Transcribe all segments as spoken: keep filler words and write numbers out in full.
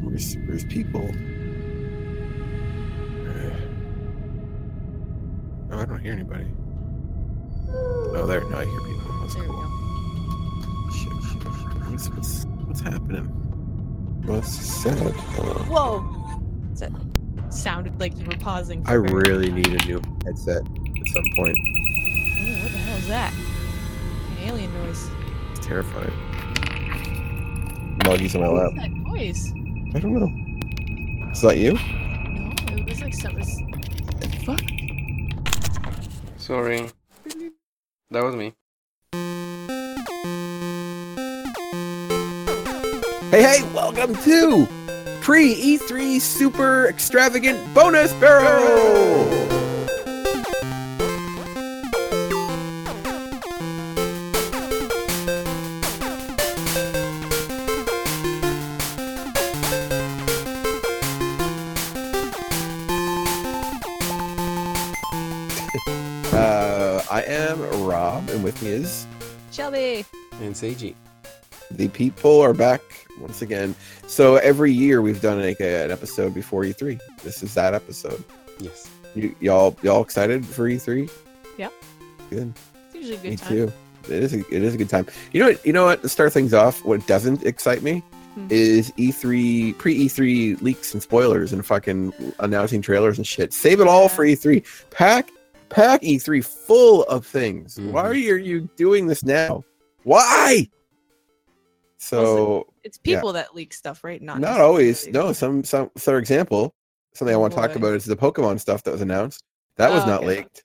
Where's, where's people? Oh, I don't hear anybody. Oh, there. Now I hear people. That's there cool. Shit, shit, shit. What's, what's, what's happening? What's sad? Whoa! That sounded like you were pausing. I really time. need a new headset at some point. Ooh, what the hell is that? An alien noise. It's terrifying. Muggies in my lap. What's that noise? I don't know. Is that you? No, it was like something. What the fuck? Sorry. That was me. Hey, hey, welcome to Pre-E three Super Extravagant Bonus Barrel! uh, I am Rob, and with me is... Shelby. And Seiji. The people are back once again. So every year we've done like a, an episode before E three. This is that episode. Yes. You, y'all, y'all excited for E three? Yeah. Good. It's usually a good me time. Me too. It is. A, it is a good time. You know what? You know what? To start things off, what doesn't excite me mm-hmm. is E three pre-E three leaks and spoilers and fucking announcing trailers and shit. Save it all yeah. for E three. Pack, pack E three full of things. Mm-hmm. Why are you doing this now? Why? So also, it's people yeah. that leak stuff, right? Not not always. No, some some. For example, something I want to Boy. talk about is the Pokemon stuff that was announced. That was oh, not okay. leaked.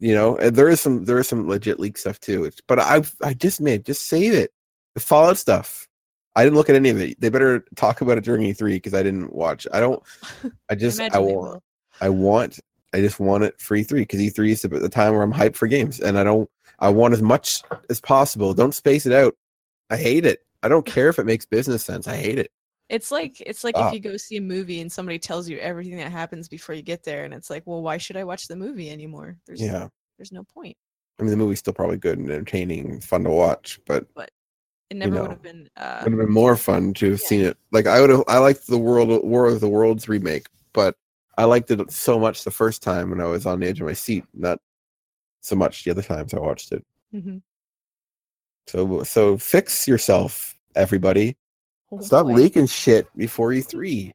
You know, and there is some there is some legit leak stuff too. It's, but I I just man, just save it. The Fallout stuff. I didn't look at any of it. They better talk about it during E three because I didn't watch. I don't. I just I, I want. I want. I just want it for E three because E three is the time where I'm hyped for games, and I don't. I want as much as possible. Don't space it out. I hate it. I don't care if it makes business sense. I hate it. It's like it's like ah. if you go see a movie and somebody tells you everything that happens before you get there, and it's like, well, why should I watch the movie anymore? There's yeah. no, there's no point. I mean, the movie's still probably good and entertaining, and fun to watch, but but it never you know, would have been uh, would have been more fun to have yeah. seen it. Like I would have, I liked the World War of the Worlds remake, but I liked it so much the first time when I was on the edge of my seat, not so much the other times I watched it. Mm-hmm. So so fix yourself. Everybody, oh, stop boy. leaking shit before E three.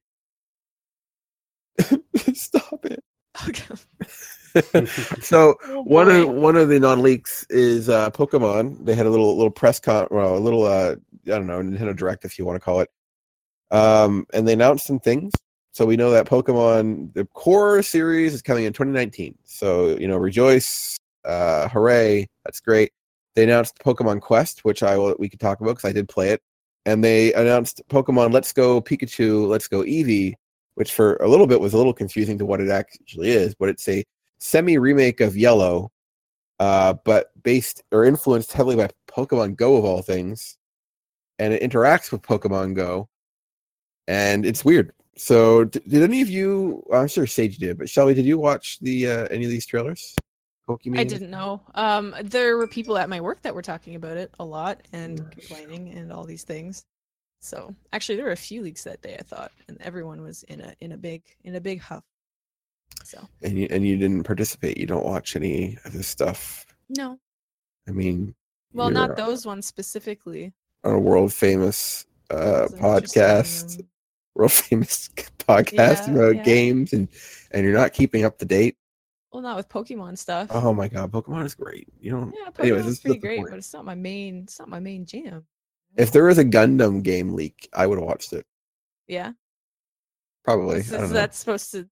Stop it. Okay. So oh, one of one of the non-leaks is uh, Pokemon. They had a little little press con, well, a little uh, I don't know, Nintendo Direct if you want to call it. Um, and they announced some things. So we know that Pokemon, the core series, is coming in twenty nineteen. So you know, rejoice, uh, hooray! That's great. They announced Pokemon Quest, which I will we could talk about because I did play it. And they announced Pokemon Let's Go Pikachu, Let's Go Eevee, which for a little bit was a little confusing to what it actually is, but it's a semi-remake of Yellow, uh, but based or influenced heavily by Pokemon Go of all things, and it interacts with Pokemon Go, and it's weird. So did, did any of you, I'm sure Sage did, but Shelby, did you watch the uh, any of these trailers? Pokemon? I didn't know. Um, there were people at my work that were talking about it a lot and complaining and all these things. So actually, there were a few leaks that day, I thought, and everyone was in a in a big in a big huff. So and you and you didn't participate. You don't watch any of this stuff. No. I mean, well, not those ones specifically. On a world famous uh, podcast, world famous podcast yeah, about yeah. games, and and you're not keeping up to date. Well, not with Pokemon stuff. Oh my God, Pokemon is great. You don't. Yeah, Pokemon Anyways, is pretty great, but it's not my main. It's not my main jam. If there was a Gundam game leak, I would have watched it. Yeah. Probably. Is, I don't is know. That supposed to?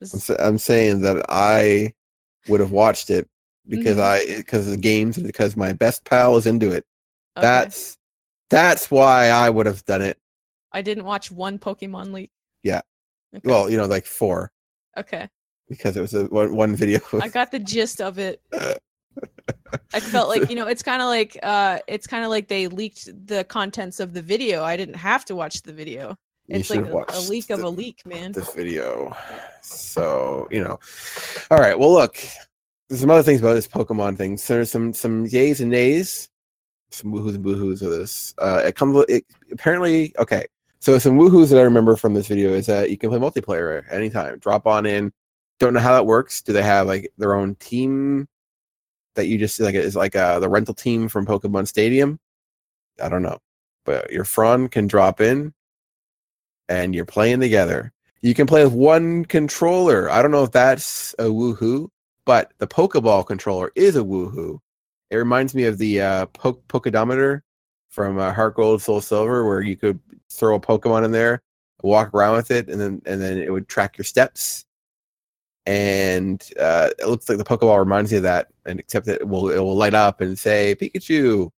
Is... I'm saying that I would have watched it because mm-hmm. I because the games because my best pal is into it. Okay. That's that's why I would have done it. I didn't watch one Pokemon leak. Yeah. Okay. Well, you know, like four. Okay. Because it was a one, one video. I got the gist of it. I felt like, you know, it's kind of like uh, it's kind of like they leaked the contents of the video. I didn't have to watch the video. It's like a, a leak the, of a leak, man. The video. So, you know. All right. Well, look, there's some other things about this Pokemon thing. So there's some some yays and nays. Some woohoos and boohoos of this. Uh, it comes. It, apparently, okay. So some woohoos that I remember from this video is that you can play multiplayer at any time. Drop on in. Don't know how that works. Do they have like their own team that you just like is like uh, the rental team from Pokemon Stadium? I don't know. But your friend can drop in and you're playing together. You can play with one controller. I don't know if that's a woohoo, but the Pokeball controller is a woohoo. It reminds me of the uh, po- Pokedometer from uh, HeartGold, SoulSilver, where you could throw a Pokemon in there, walk around with it, and then and then it would track your steps. And uh, it looks like the Pokeball reminds you of that, and except that it will it will light up and say Pikachu.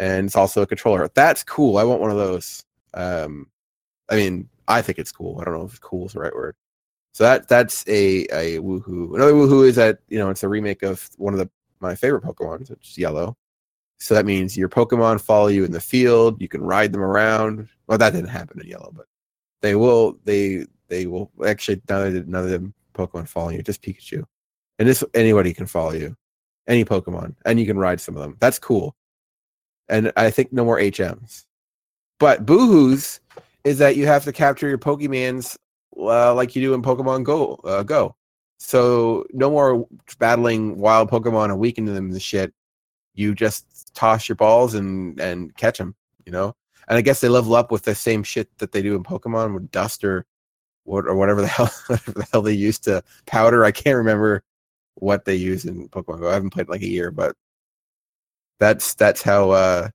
And it's also a controller. That's cool. I want one of those. Um, I mean, I think it's cool. I don't know if "cool" is the right word. So that that's a a woohoo. Another woohoo is that you know it's a remake of one of the my favorite Pokemon, which is Yellow. So that means your Pokemon follow you in the field. You can ride them around. Well, that didn't happen in Yellow, but they will. They they will actually none of, none of them Pokemon follow you. Just Pikachu, and this anybody can follow you, any Pokemon, and you can ride some of them. That's cool. And I think no more H Ms. But boohoo's is that you have to capture your Pokemans uh, like you do in Pokemon Go. Uh, Go. So no more battling wild Pokemon and weakening them and shit. You just toss your balls and, and catch them, you know? And I guess they level up with the same shit that they do in Pokemon with dust or or whatever the hell whatever the hell they use to powder. I can't remember what they use in Pokemon Go. I haven't played in like a year, but that's that's how uh,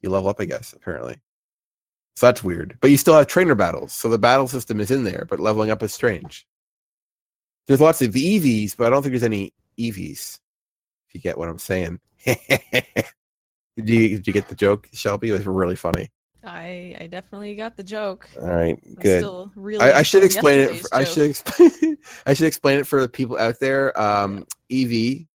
you level up, I guess, apparently. So that's weird. But you still have trainer battles, so the battle system is in there, but leveling up is strange. There's lots of Eevees, but I don't think there's any Eevees, if you get what I'm saying. Did you, did you get the joke, Shelby? It was really funny. I, I definitely got the joke. All right, good. Still really I, I should explain it. For, I should explain. I should explain it for the people out there. Um, Eevee,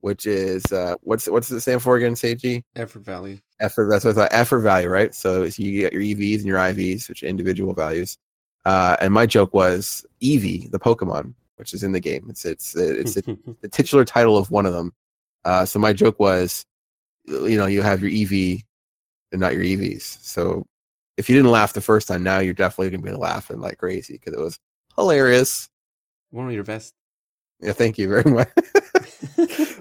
which is uh, what's what's it stand for again, Seiji? Effort value. Effort. That's what I thought. Effort value, right? So, so you get your E Vs and your I Vs, which are individual values. Uh, and my joke was Eevee, the Pokemon, which is in the game. It's it's it's, it's a, the titular title of one of them. Uh, so my joke was, you know, you have your Eevee and not your E Vs. So if you didn't laugh the first time, now you're definitely going to be laughing like crazy because it was hilarious. One of your best. Yeah, thank you very much.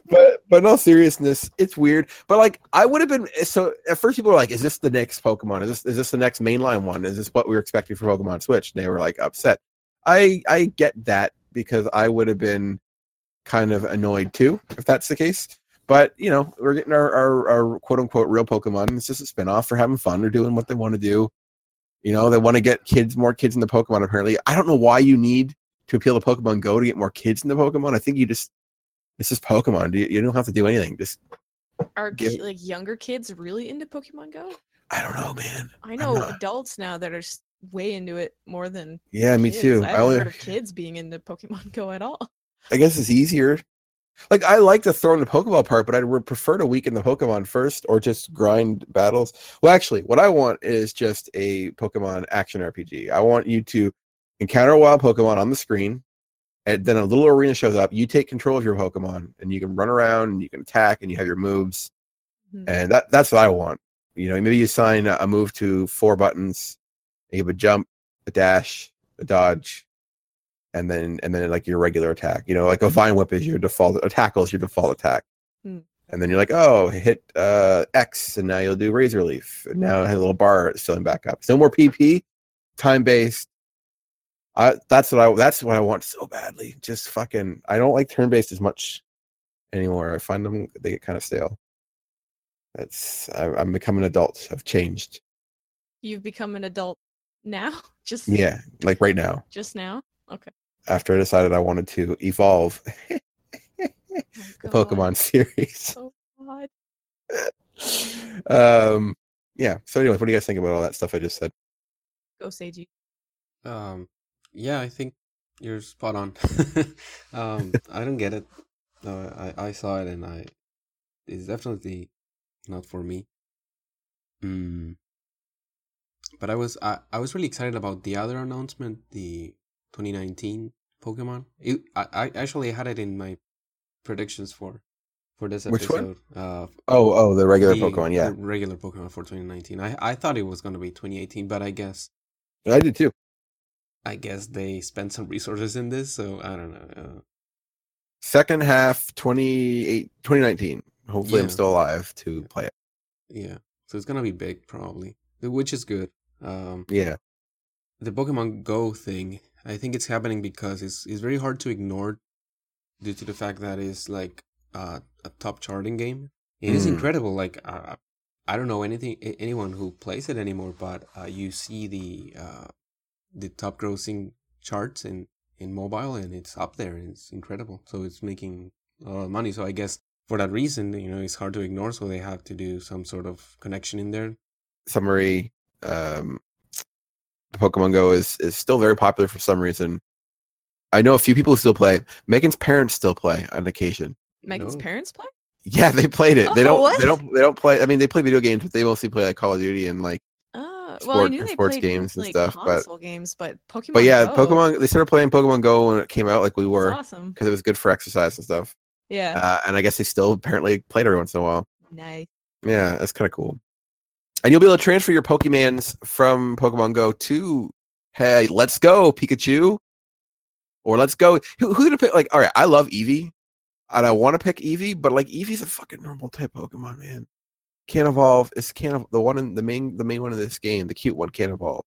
but but in all seriousness, it's weird. But like I would have been so at first people were like, is this the next Pokemon? Is this is this the next mainline one? Is this what we were expecting for Pokemon Switch? And they were like upset. I I get that because I would have been kind of annoyed too if that's the case, but you know we're getting our, our our quote-unquote real Pokemon. It's just a spinoff. They're having fun. They're doing what they want to do. You know, they want to get kids more kids in the Pokemon. Apparently I don't know why you need to appeal to Pokemon Go to get more kids in the Pokemon. I think you just it's just Pokemon. You, you don't have to do anything. Just are give... like younger kids really into Pokemon Go? I don't know, man. I know adults now that are way into it more than yeah kids. Me too. I haven't I only... heard of kids being into Pokemon Go at all. I guess it's easier. Like, I like to throw in the Pokeball part, but I would prefer to weaken the Pokemon first or just grind battles. Well, actually, what I want is just a Pokemon action R P G. I want you to encounter a wild Pokemon on the screen, and then a little arena shows up. You take control of your Pokemon, and you can run around, and you can attack, and you have your moves. Mm-hmm. And that that's what I want. You know, maybe you assign a move to four buttons. You have a jump, a dash, a dodge. And then, and then, like your regular attack, you know, like a vine whip is your default. A tackle is your default attack, hmm. And then you're like, oh, hit uh, X, and now you'll do Razor Leaf. And now it has a little bar filling back up. So no more P P, time based. I that's what I that's what I want so badly. Just fucking, I don't like turn based as much anymore. I find them they get kind of stale. That's I, I'm becoming an adult. I've changed. You've become an adult now, just yeah, like right now, just now. Okay. After I decided I wanted to evolve oh, the Pokemon series. Oh, God. um, yeah. So, anyways, what do you guys think about all that stuff I just said? Go, Seiji. Um, yeah, I think you're spot on. um, I don't get it. No, I, I saw it, and I it's definitely not for me. Mm. But I was I, I was really excited about the other announcement, the twenty nineteen Pokemon. It, I, I actually had it in my predictions for, for this episode. Which one? Uh, oh, oh, the regular the, Pokemon, yeah. The regular Pokemon for twenty nineteen. I, I thought it was going to be twenty eighteen, but I guess I did too. I guess they spent some resources in this, so I don't know. Uh, Second half twenty nineteen. Hopefully yeah. I'm still alive to play it. Yeah. So it's going to be big, probably. Which is good. Um, yeah. The Pokemon Go thing, I think it's happening because it's it's very hard to ignore due to the fact that it's like uh, a top charting game. It mm. is incredible. Like, uh, I don't know anything anyone who plays it anymore, but uh, you see the... Uh, the top grossing charts in, in mobile, and it's up there, and it's incredible. So it's making a lot of money. So I guess for that reason, you know, it's hard to ignore. So they have to do some sort of connection in there. Summary, um, Pokemon Go is, is still very popular for some reason. I know a few people who still play. Megan's parents still play on occasion. Megan's no. parents play? Yeah, they played it. Oh, they don't. What? They don't. They don't play. I mean, they play video games, but they mostly play like Call of Duty and like. Sport, well, I knew they sports played games like, and stuff, console but games, but Pokemon. But yeah, Go. Pokemon. They started playing Pokemon Go when it came out, like we were, because awesome. It was good for exercise and stuff. Yeah, uh, and I guess they still apparently played every once in a while. Nice. Yeah, that's kind of cool. And you'll be able to transfer your Pokemans from Pokemon Go to Hey, Let's Go Pikachu, or Let's Go. Who who to pick? Like, all right, I love Eevee, and I want to pick Eevee, but like Eevee's a fucking normal type Pokemon, man. Can't evolve. It's can't the one in the main the main one in this game. The cute one can't evolve.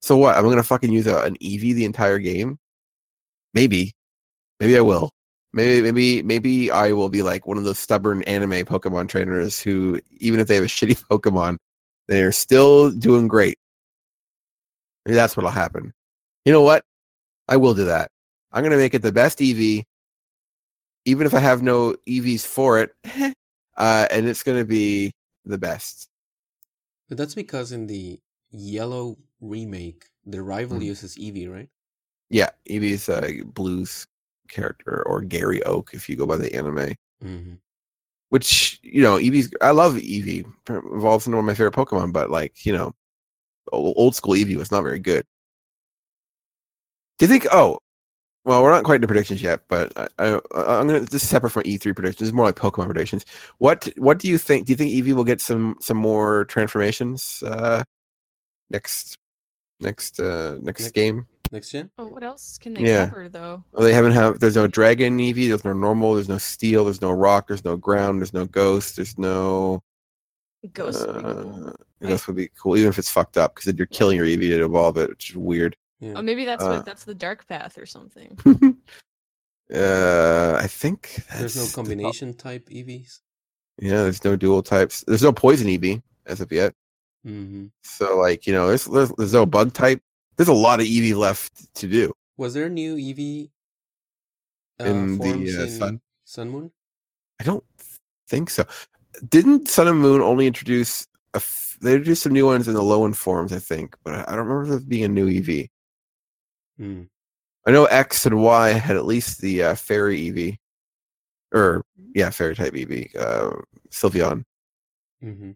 So what? I'm gonna fucking use a, an Eevee the entire game. Maybe, maybe I will. Maybe maybe maybe I will be like one of those stubborn anime Pokemon trainers who, even if they have a shitty Pokemon, they're still doing great. Maybe that's what'll happen. You know what? I will do that. I'm gonna make it the best Eevee, even if I have no Eevees for it. Uh, and it's going to be the best. But that's because in the Yellow remake, the rival mm. uses Eevee, right? Yeah, Eevee is a Blue's character, or Gary Oak, if you go by the anime. Mm-hmm. Which, you know, Eevee's... I love Eevee. It evolves into one of my favorite Pokemon, but, like, you know, old school Eevee was not very good. Do you think... Oh, well, we're not quite into predictions yet, but I, I, I'm gonna this is separate from E three predictions. This is more like Pokemon predictions. What what do you think? Do you think Eevee will get some some more transformations uh, next next uh, next next game? Next gen? Oh, what else can they yeah. cover though? Well, they haven't have. There's no Dragon Eevee. There's no Normal. There's no Steel. There's no Rock. There's no Ground. There's no Ghost. There's no Ghost. Uh, would be cool. Ghost would be cool, even if it's fucked up, because then you're killing your Eevee to evolve it, which is weird. Yeah. Oh, maybe that's uh, what, that's the dark path or something. uh, I think that's... There's no combination the... type E Vs. Yeah, there's no dual types. There's no poison E V as of yet. Mm-hmm. So, like, you know, there's, there's there's no bug type. There's a lot of E V left to do. Was there a new E V uh, in forms the uh, in Sun Sun Moon? I don't think so. Didn't Sun and Moon only introduce a? F- they introduced some new ones in the low-end forms, I think, but I don't remember there being a new E V. Hmm. I know X and Y had at least the uh, fairy E V, or yeah, fairy type E V. Uh, Sylveon. Mm-hmm.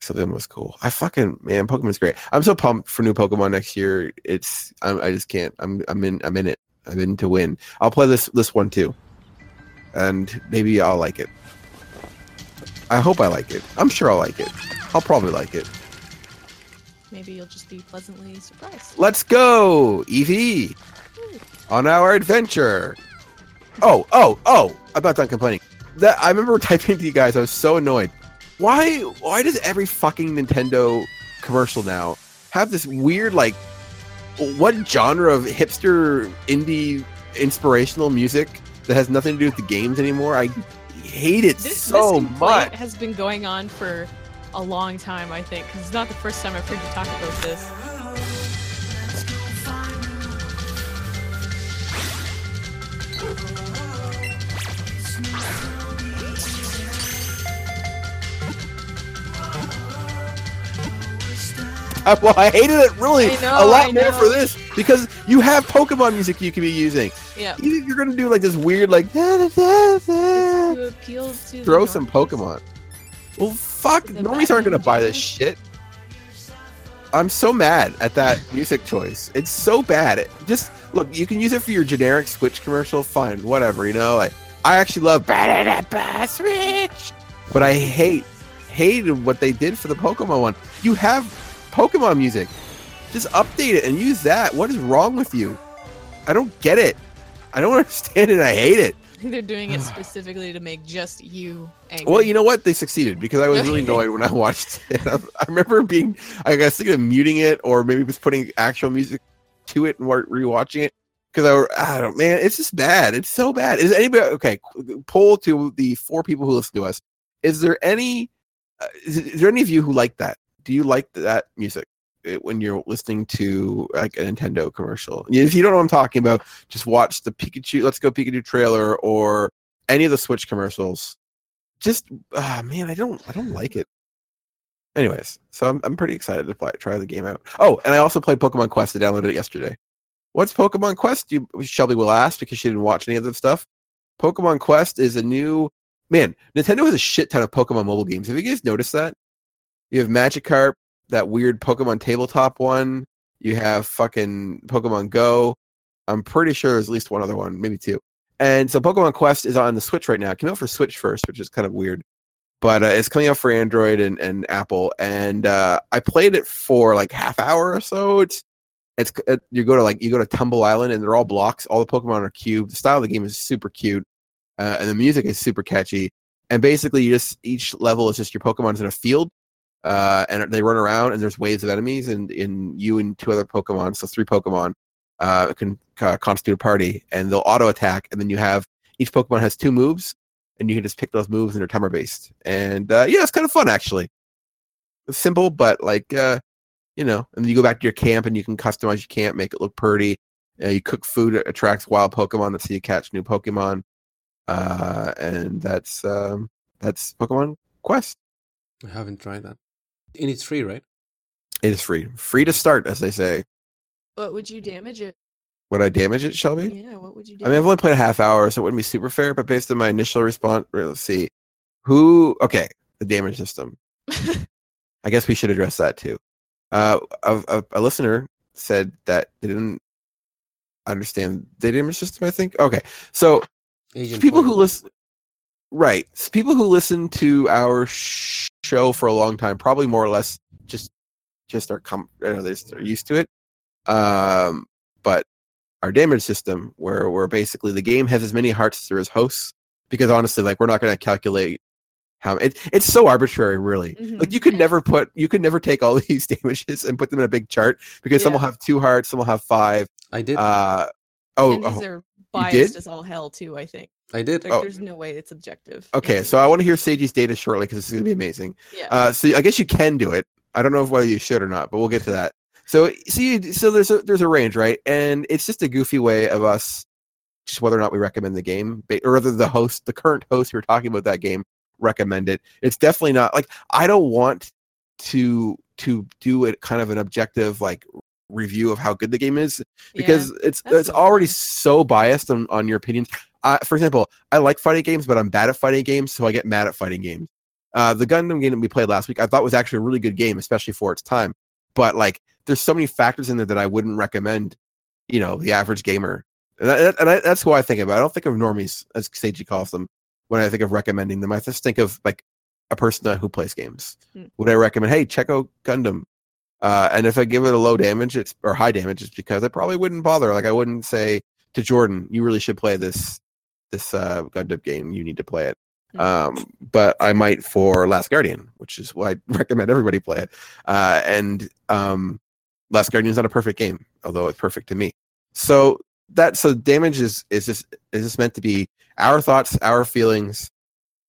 Sylveon was cool. I fucking man, Pokemon's great. I'm so pumped for new Pokemon next year. It's I'm, I just can't. I'm I'm in I'm in it. I'm in to win. I'll play this this one too, and maybe I'll like it. I hope I like it. I'm sure I'll like it. I'll probably like it. Maybe you'll just be pleasantly surprised. Let's go, Eevee! Ooh. On our adventure! Oh, oh, oh! I'm not done complaining. That I remember typing to you guys, I was so annoyed. Why why does every fucking Nintendo commercial now have this weird, like, what genre of hipster, indie, inspirational music that has nothing to do with the games anymore? I hate it this, so this much! This has been going on for... a long time, I think, because it's not the first time I've heard you talk about this. I, well, I hated it really know, a lot I more know. for this because you have Pokemon music you can be using. Yeah, you, you're gonna do like this weird like da, da, da, da. To appeal to throw some Pokemon. Well, fuck! Normies aren't gonna buy this shit. I'm so mad at that music choice. It's so bad. It just look. You can use it for your generic Switch commercial. Fine, whatever. You know, like I actually love Switch, but I hate hated what they did for the Pokemon one. You have Pokemon music. Just update it and use that. What is wrong with you? I don't get it. I don't understand it. I hate it. They're doing it specifically to make just you angry. Well, you know what? They succeeded, because I was really annoyed when I watched it. I, I remember being, I was thinking of muting it, or maybe just putting actual music to it and rewatching it. Because I were, I don't, man, it's just bad. It's so bad. Is anybody, okay, poll to the four people who listen to us. Is there any, uh, is, is there any of you who like that? Do you like that music when you're listening to like a Nintendo commercial? If you don't know what I'm talking about, just watch the Pikachu, Let's Go Pikachu trailer or any of the Switch commercials. Just, ah, uh, man, I don't, I don't like it. Anyways, so I'm, I'm pretty excited to play, try the game out. Oh, and I also played Pokemon Quest. I downloaded it yesterday. What's Pokemon Quest? You, Shelby will ask because she didn't watch any of the stuff. Pokemon Quest is a new... Man, Nintendo has a shit ton of Pokemon mobile games. Have you guys noticed that? You have Magikarp, that weird Pokemon tabletop one. You have fucking Pokemon Go. I'm pretty sure there's at least one other one, maybe two. And so Pokemon Quest is on the Switch right now. It came out for Switch first, which is kind of weird. But uh, it's coming out for Android and, and Apple. And uh, I played it for like half hour or so. It's It's you go to like you go to Tumble Island and they're all blocks. All the Pokemon are cubed. The style of the game is super cute, uh, and the music is super catchy. And basically, you just each level is just your Pokemon's in a field, uh, and they run around. And there's waves of enemies, and in you and two other Pokemon, so three Pokemon uh, can uh, constitute a party, and they'll auto attack. And then you have each Pokemon has two moves, and you can just pick those moves, and they're timer based. And uh, yeah, it's kind of fun actually. It's simple, but like. Uh, You know, and then you go back to your camp and you can customize your camp, make it look pretty. Uh, you cook food, it attracts wild Pokemon. That's how you catch new Pokemon. Uh, and that's um, that's Pokemon Quest. I haven't tried that. And it's free, right? It is free. Free to start, as they say. But would you damage it? Would I damage it, Shelby? Yeah, what would you do? I mean, I've only played a half hour, so it wouldn't be super fair. But based on my initial response, let's see. Who? Okay, the damage system. I guess we should address that too. Uh, a, a, a listener said that they didn't understand the damage system, I think. Okay, so Agent people Portland. who listen, right? So people who listen to our sh- show for a long time probably more or less just just are com- you know, they're used to it. Um, but our damage system, where where basically the game has as many hearts as there is hosts, because honestly, like we're not going to calculate. How it, it's so arbitrary, really. Mm-hmm. Like you could never put, you could never take all these damages and put them in a big chart because yeah. Some will have two hearts, some will have five. I did. Uh, oh, and these oh, are biased as all hell too. I think I did. Like, oh. There's no way it's objective. Okay, so I want to hear Seiji's data shortly because it's going to be amazing. Yeah. Uh, so I guess you can do it. I don't know if whether you should or not, but we'll get to that. So see, so there's a, there's a range, right? And it's just a goofy way of us, just whether or not we recommend the game, or whether the host, the current host who are talking about that game. Recommend it. It's definitely not like I don't want to to do it kind of an objective like review of how good the game is because yeah, it's it's already funny. So biased on, on your opinions. Uh, for example, I like fighting games, but I'm bad at fighting games, so I get mad at fighting games. Uh, the Gundam game that we played last week, I thought was actually a really good game, especially for its time. But like, there's so many factors in there that I wouldn't recommend. You know, the average gamer, and, I, and I, that's who I think about. I don't think of normies as Seiji calls them. When I think of recommending them, I just think of like a person who plays games. Mm. Would I recommend, hey, check out Gundam? Uh, and if I give it a low damage it's or high damage, it's because I probably wouldn't bother. Like I wouldn't say to Jordan, you really should play this this uh, Gundam game. You need to play it. Mm. Um, but I might for Last Guardian, which is why I recommend everybody play it. Uh, and um, Last Guardian is not a perfect game, although it's perfect to me. So that so damage is is just is just meant to be our thoughts, our feelings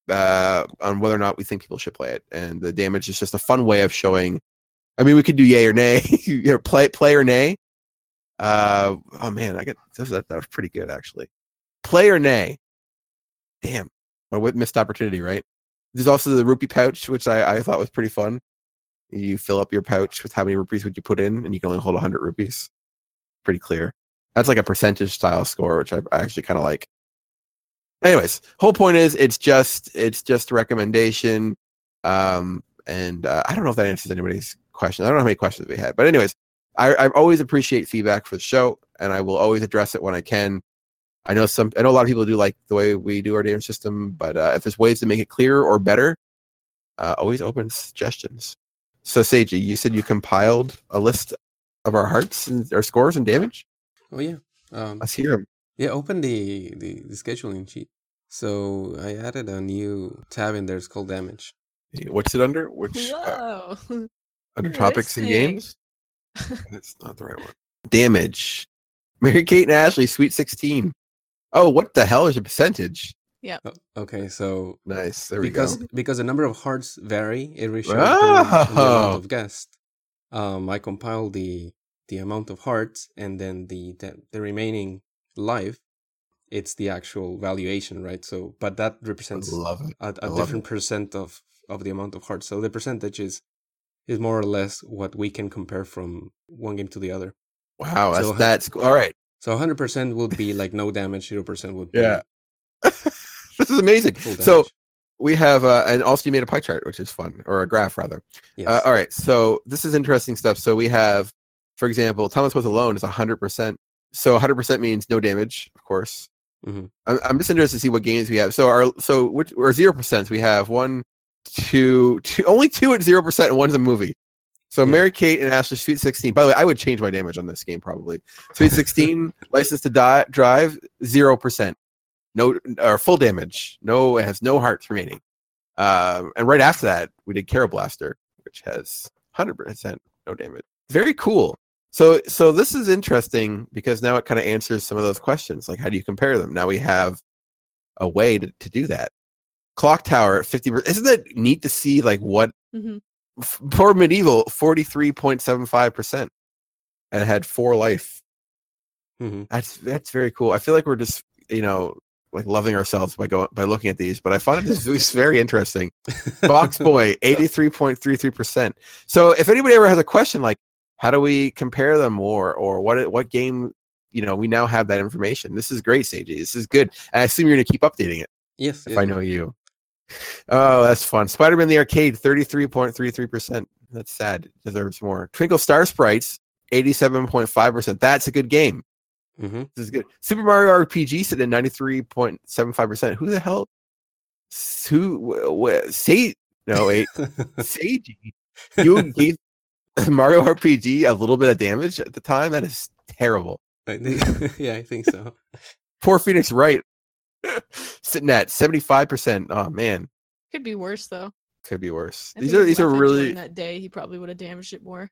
uh, on whether or not we think people should play it, and the damage is just a fun way of showing. I mean, we could do yay or nay, you know, play play or nay. Uh, oh man, I get that. That was pretty good actually. Play or nay. Damn, what a missed opportunity, right? There's also the rupee pouch, which I, I thought was pretty fun. You fill up your pouch with how many rupees would you put in, and you can only hold one hundred rupees. Pretty clear. That's like a percentage style score, which I, I actually kind of like. Anyways, whole point is it's just it's just a recommendation, um, and uh, I don't know if that answers anybody's question. I don't know how many questions we had, but anyways, I, I always appreciate feedback for the show, and I will always address it when I can. I know some, I know a lot of people do like the way we do our damage system, but uh, if there's ways to make it clearer or better, uh, always open suggestions. So Seiji, you said you compiled a list of our hearts and our scores and damage? Oh yeah, um, let's hear them. Yeah, open the, the the scheduling sheet. So I added a new tab in there. It's called damage. What's it under? Which uh, under topics and games? That's not the right one. Damage. Mary Kate and Ashley, Sweet Sixteen. Oh, what the hell is the percentage? Yeah. Oh, okay, so nice. There because, we go. Because the number of hearts vary, it ratios oh. the, the amount of guests. Um, I compiled the the amount of hearts and then the, the the remaining life. It's the actual valuation, right? So, but that represents a, a different it. percent of, of the amount of hearts. So the percentage is is more or less what we can compare from one game to the other. Wow, that's so, that's cool. All right. So one hundred percent would be like no damage, zero percent would be yeah. This is amazing. So we have, uh, and also you made a pie chart, which is fun, or a graph rather. Yes. Uh, all right. So this is interesting stuff. So we have, for example, Thomas was alone is one hundred percent. So one hundred percent means no damage, of course. Mm-hmm. I'm, I'm just interested to see what games we have. So our, so which or zero percent, we have one, two, two, only two at zero percent, and one's a movie. So yeah. Mary Kate and Ashley, Sweet Sixteen. By the way, I would change my damage on this game probably. Sweet Sixteen, License to die, Drive, zero percent. No, or full damage. No, it has no hearts remaining. Um, and right after that, we did Carol Blaster, which has one hundred percent no damage. Very cool. So, so this is interesting because now it kind of answers some of those questions, like how do you compare them? Now we have a way to, to do that. Clock Tower at fifty percent. Isn't that neat to see? Like what? Mm-hmm. F- poor Medieval, forty-three point seven five percent, and had four life. Mm-hmm. That's that's very cool. I feel like we're just you know. like loving ourselves by going by looking at these, but I found this was very interesting. Box Boy, eighty-three point three three percent. So if anybody ever has a question like how do we compare them more or what what game, you know, we now have that information. This is great, Seiji. This is good. And I assume you're gonna keep updating it. Yes. If it, I know you. Oh, that's fun. Spider-Man the Arcade, thirty-three point three three percent. That's sad. It deserves more. Twinkle Star Sprites, eighty-seven point five percent. That's a good game. Mm-hmm. This is good. Super Mario R P G sitting at ninety-three point seven five percent. Who the hell? Who? Wh- wh- say no wait. Seiji, you gave Mario R P G a little bit of damage at the time. That is terrible. I think, yeah, I think so. Poor Phoenix Wright sitting at seventy-five percent. Oh man, could be worse though. Could be worse. I these are these are really. That day, he probably would have damaged it more.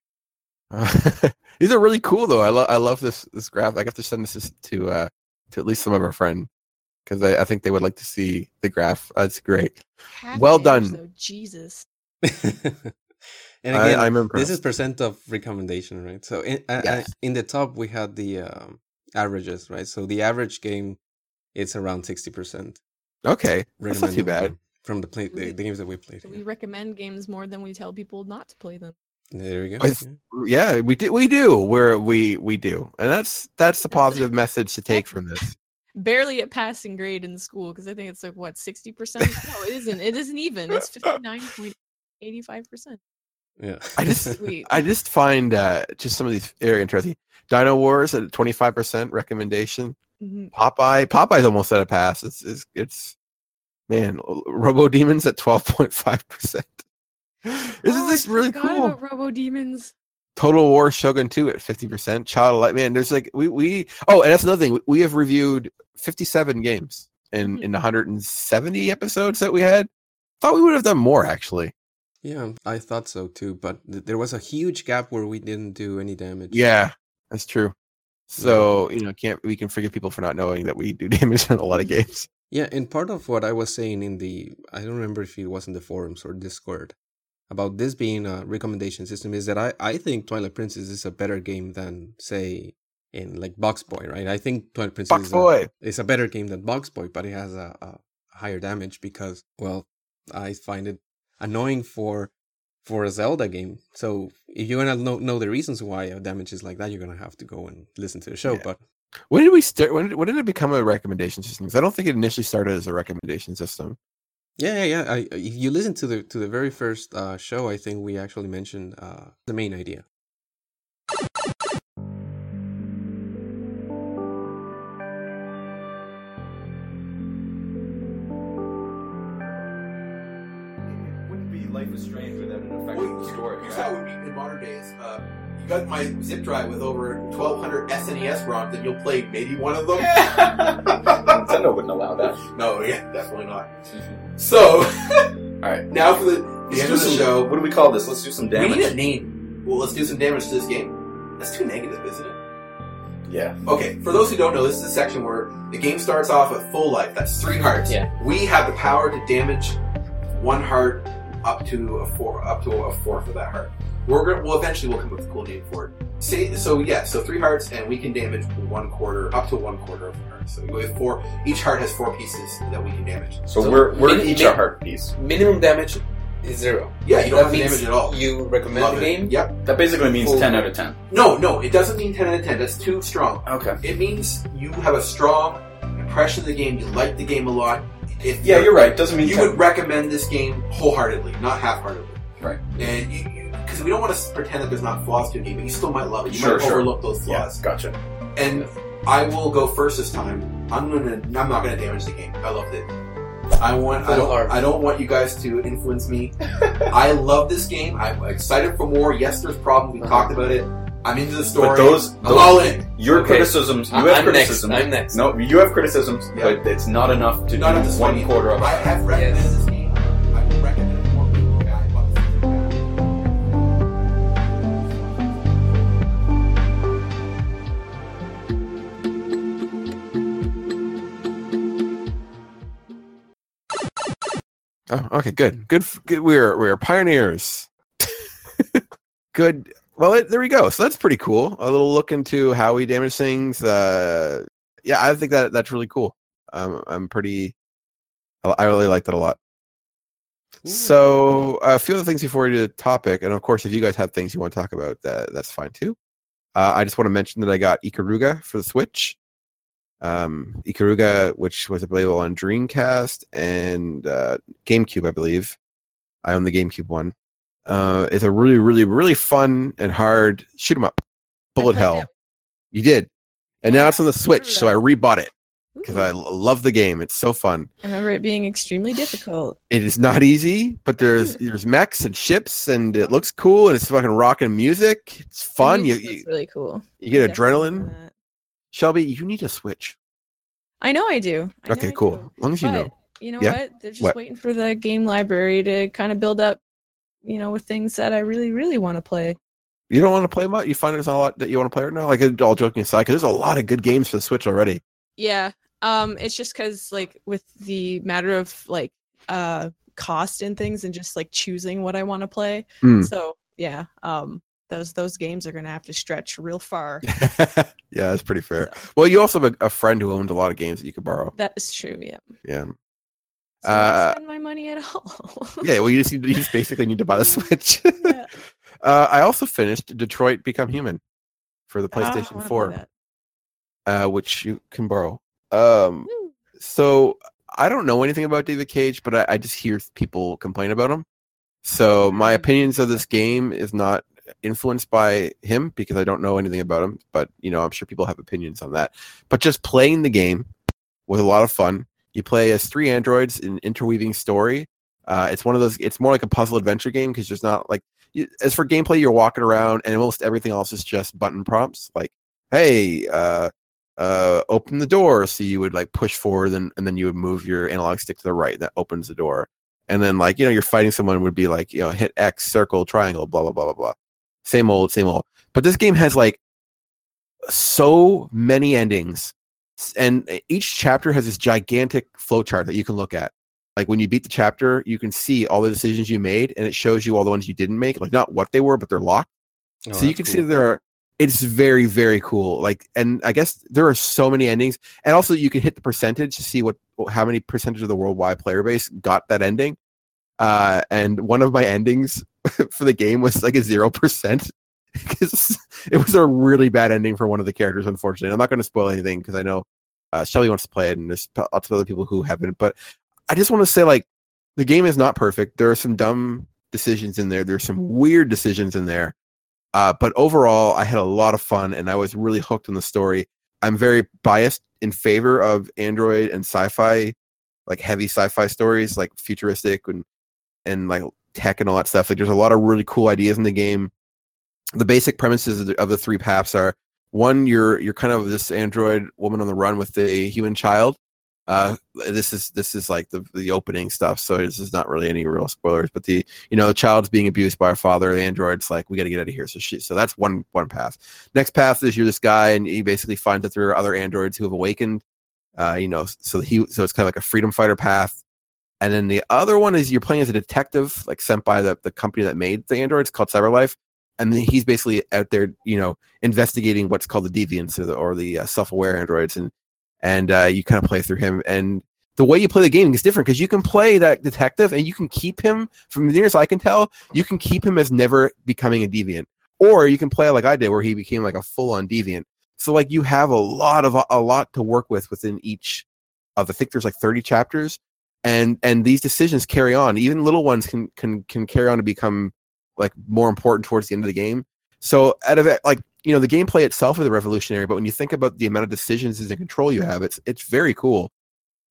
Uh, these are really cool though. I love I love this this graph. I got to send this to uh to at least some of our friends because I, I think they would like to see the graph. That's great. Cabbage, well done. Though, Jesus. And again, I, I'm impressed. This is percent of recommendation, right? So in yes. I, I, in the top we had the um, averages, right? So the average game, it's around sixty percent. Okay, that's not too bad from, from the play the, the games that we played. So we recommend games more than we tell people not to play them. There we go. I, yeah, we do. We do. Where we we do, and that's that's the positive message to take from this. Barely at passing grade in school because I think it's like what sixty percent. No, it isn't. It isn't even. It's fifty nine point eighty five percent. Yeah, I just Sweet. I just find uh, just some of these very interesting. Dino Wars at twenty five percent recommendation. Mm-hmm. Popeye Popeye's almost at a pass. It's it's it's man. Robo Demons at twelve point five percent. Isn't oh, this I really cool? About Robo Demons. Total War Shogun two at fifty percent. Child of Light, man. There's like we we. Oh, and that's another thing. We have reviewed fifty-seven games in mm-hmm. in one hundred and seventy episodes that we had. Thought we would have done more actually. Yeah, I thought so too. But th- there was a huge gap where we didn't do any damage. Yeah, that's true. So you know, can't we can forgive people for not knowing that we do damage in a lot of games. Yeah, and part of what I was saying in the I don't remember if it was in the forums or Discord. About this being a recommendation system is that I, I think Twilight Princess is a better game than, say, in like Box Boy, right? I think Twilight Princess is a, is a better game than Box Boy, but it has a, a higher damage because, well, I find it annoying for for a Zelda game. So if you want to know, know the reasons why damage is like that, you're going to have to go and listen to the show. Yeah. But when did we start? When did, when did it become a recommendation system? Because I don't think it initially started as a recommendation system. Yeah, yeah, yeah. I, if you listen to the to the very first uh, show, I think we actually mentioned uh, the main idea. It wouldn't be Life is Strange without an effective story. Right? That would be in modern Warner days. Uh, you got my zip drive with over twelve hundred S N E S ROMs, and you'll play maybe one of them. Nintendo wouldn't allow that. No, yeah, definitely not. So, alright, now for the, the end of the show. What do we call this? Let's do some damage. We need a name. Well, let's do some damage to this game. That's too negative, isn't it? Yeah. Okay, for those who don't know, this is the section where the game starts off with full life. That's three hearts. Yeah. We have the power to damage one heart up to a four, up to a fourth of that heart. We're gonna, well, eventually we'll come up with a cool name for it. Say, so yeah, so three hearts, and we can damage one quarter, up to one quarter of the heart. So we have four. Each heart has four pieces that we can damage. So, so we're we're min- each min- a heart piece. Minimum damage is zero. Yeah, you don't that have damage at all. You recommend Love the game? It. Yep. That basically means full ten out of ten. No, no, it doesn't mean ten out of ten. That's too strong. Okay. It means you have a strong impression of the game. You like the game a lot. If yeah, you're right. Doesn't mean you ten. Would recommend this game wholeheartedly, not half-heartedly. Right. And you, because we don't want to pretend that there's not flaws to a game, but you still might love it. You sure, might sure. overlook those flaws. Yeah, gotcha. And yes. I will go first this time. I'm gonna. I'm not gonna damage the game. I loved it. I want. I don't, I don't want you guys to influence me. I love this game. I'm excited for more. Yes, there's problems. We uh-huh. talked about it. I'm into the story. But those, those I'm all in. Your okay. criticisms. You I'm have criticisms. Next. I'm next. No, you have criticisms, yeah. but it's not enough to not do enough to one quarter of it. I have recommended yes. this game. I will recommend. Oh, okay, good, good. good. We're we're pioneers. Good. Well, it, there we go. So that's pretty cool. A little look into how we damage things. Uh, yeah, I think that that's really cool. Um, I'm pretty. I really like that a lot. Ooh. So uh, a few other things before we do the topic, and of course, if you guys have things you want to talk about, uh, that's fine too. Uh, I just want to mention that I got Ikaruga for the Switch. Um, Ikaruga, which was available on Dreamcast and uh, GameCube, I believe. I own the GameCube one. Uh, it's a really, really, really fun and hard shoot 'em up. Bullet hell. You did. And now it's on the Switch, so I rebought it because I l- love the game. It's so fun. I remember it being extremely difficult. It is not easy, but there's there's mechs and ships, and it looks cool, and it's fucking rocking music. It's fun. You, you, it's really cool. You get adrenaline. Shelby, you need a Switch. I know I do. I okay, I cool. Do. As long as you but, know. You know yeah? what? They're just what? waiting for the game library to kind of build up, you know, with things that I really, really want to play. You don't want to play much? You find there's not a lot that you want to play right now? Like, all joking aside, because there's a lot of good games for the Switch already. Yeah. Um, it's just because, like, with the matter of, like, uh, cost and things and just, like, choosing what I want to play. Mm. So, yeah. Um, those those games are going to have to stretch real far. Yeah, that's pretty fair. So. Well, you also have a, a friend who owned a lot of games that you could borrow. That is true, yeah. Yeah. So uh, I spend my money at all. Yeah, well, you just, need to, you just basically need to buy the Switch. Yeah. uh, I also finished Detroit Become Human for the PlayStation oh, four, uh, which you can borrow. Um, so I don't know anything about David Cage, but I, I just hear people complain about him. So my opinions of this game is not influenced by him because I don't know anything about him. But, you know, I'm sure people have opinions on that. But just playing the game was a lot of fun. You play as three androids in interweaving story. Uh, it's one of those. It's more like a puzzle adventure game because there's not like you, as for gameplay, you're walking around and almost everything else is just button prompts. Like, hey, uh, uh, open the door. So you would like push forward and, and then you would move your analog stick to the right. That opens the door. And then like you know you're fighting someone would be like you know hit X, circle, triangle, blah blah blah blah blah. Same old, same old. But this game has like so many endings. And each chapter has this gigantic flowchart that you can look at. Like when you beat the chapter, you can see all the decisions you made, and it shows you all the ones you didn't make. Like not what they were, but they're locked. Oh, so you can cool. see there are. It's very, very cool. Like, and I guess there are so many endings, and also you can hit the percentage to see what how many percentage of the worldwide player base got that ending. Uh, and one of my endings for the game was like a zero percent. Because it was a really bad ending for one of the characters, unfortunately. I'm not going to spoil anything because I know uh, Shelly wants to play it, and there's lots of other people who haven't. But I just want to say, like, the game is not perfect. There are some dumb decisions in there. There's some weird decisions in there. Uh, but overall, I had a lot of fun, and I was really hooked on the story. I'm very biased in favor of Android and sci-fi, like heavy sci-fi stories, like futuristic and and like tech and all that stuff. Like, there's a lot of really cool ideas in the game. the basic premises of the, of the three paths are, one, you're you're kind of this android woman on the run with a human child. Uh, this is this is like the the opening stuff, so this is not really any real spoilers. But the you know the child's being abused by her father. The android's like, we got to get out of here. So she so that's one one path. Next path is you're this guy, and you basically find that there are other androids who have awakened. Uh, you know, so he so it's kind of like a freedom fighter path. And then the other one is you're playing as a detective, like sent by the, the company that made the androids called CyberLife. And then he's basically out there, you know, investigating what's called the deviants or the, or the uh, self-aware androids. And and uh, you kind of play through him. And the way you play the game is different because you can play that detective and you can keep him, from the nearest I can tell, you can keep him as never becoming a deviant. Or you can play like I did where he became like a full-on deviant. So like you have a lot of a lot to work with within each of, I think there's like thirty chapters. And and these decisions carry on. Even little ones can can can carry on to become like more important towards the end of the game. So out of it, like you know, the gameplay itself is revolutionary. But when you think about the amount of decisions and control you have, it's it's very cool.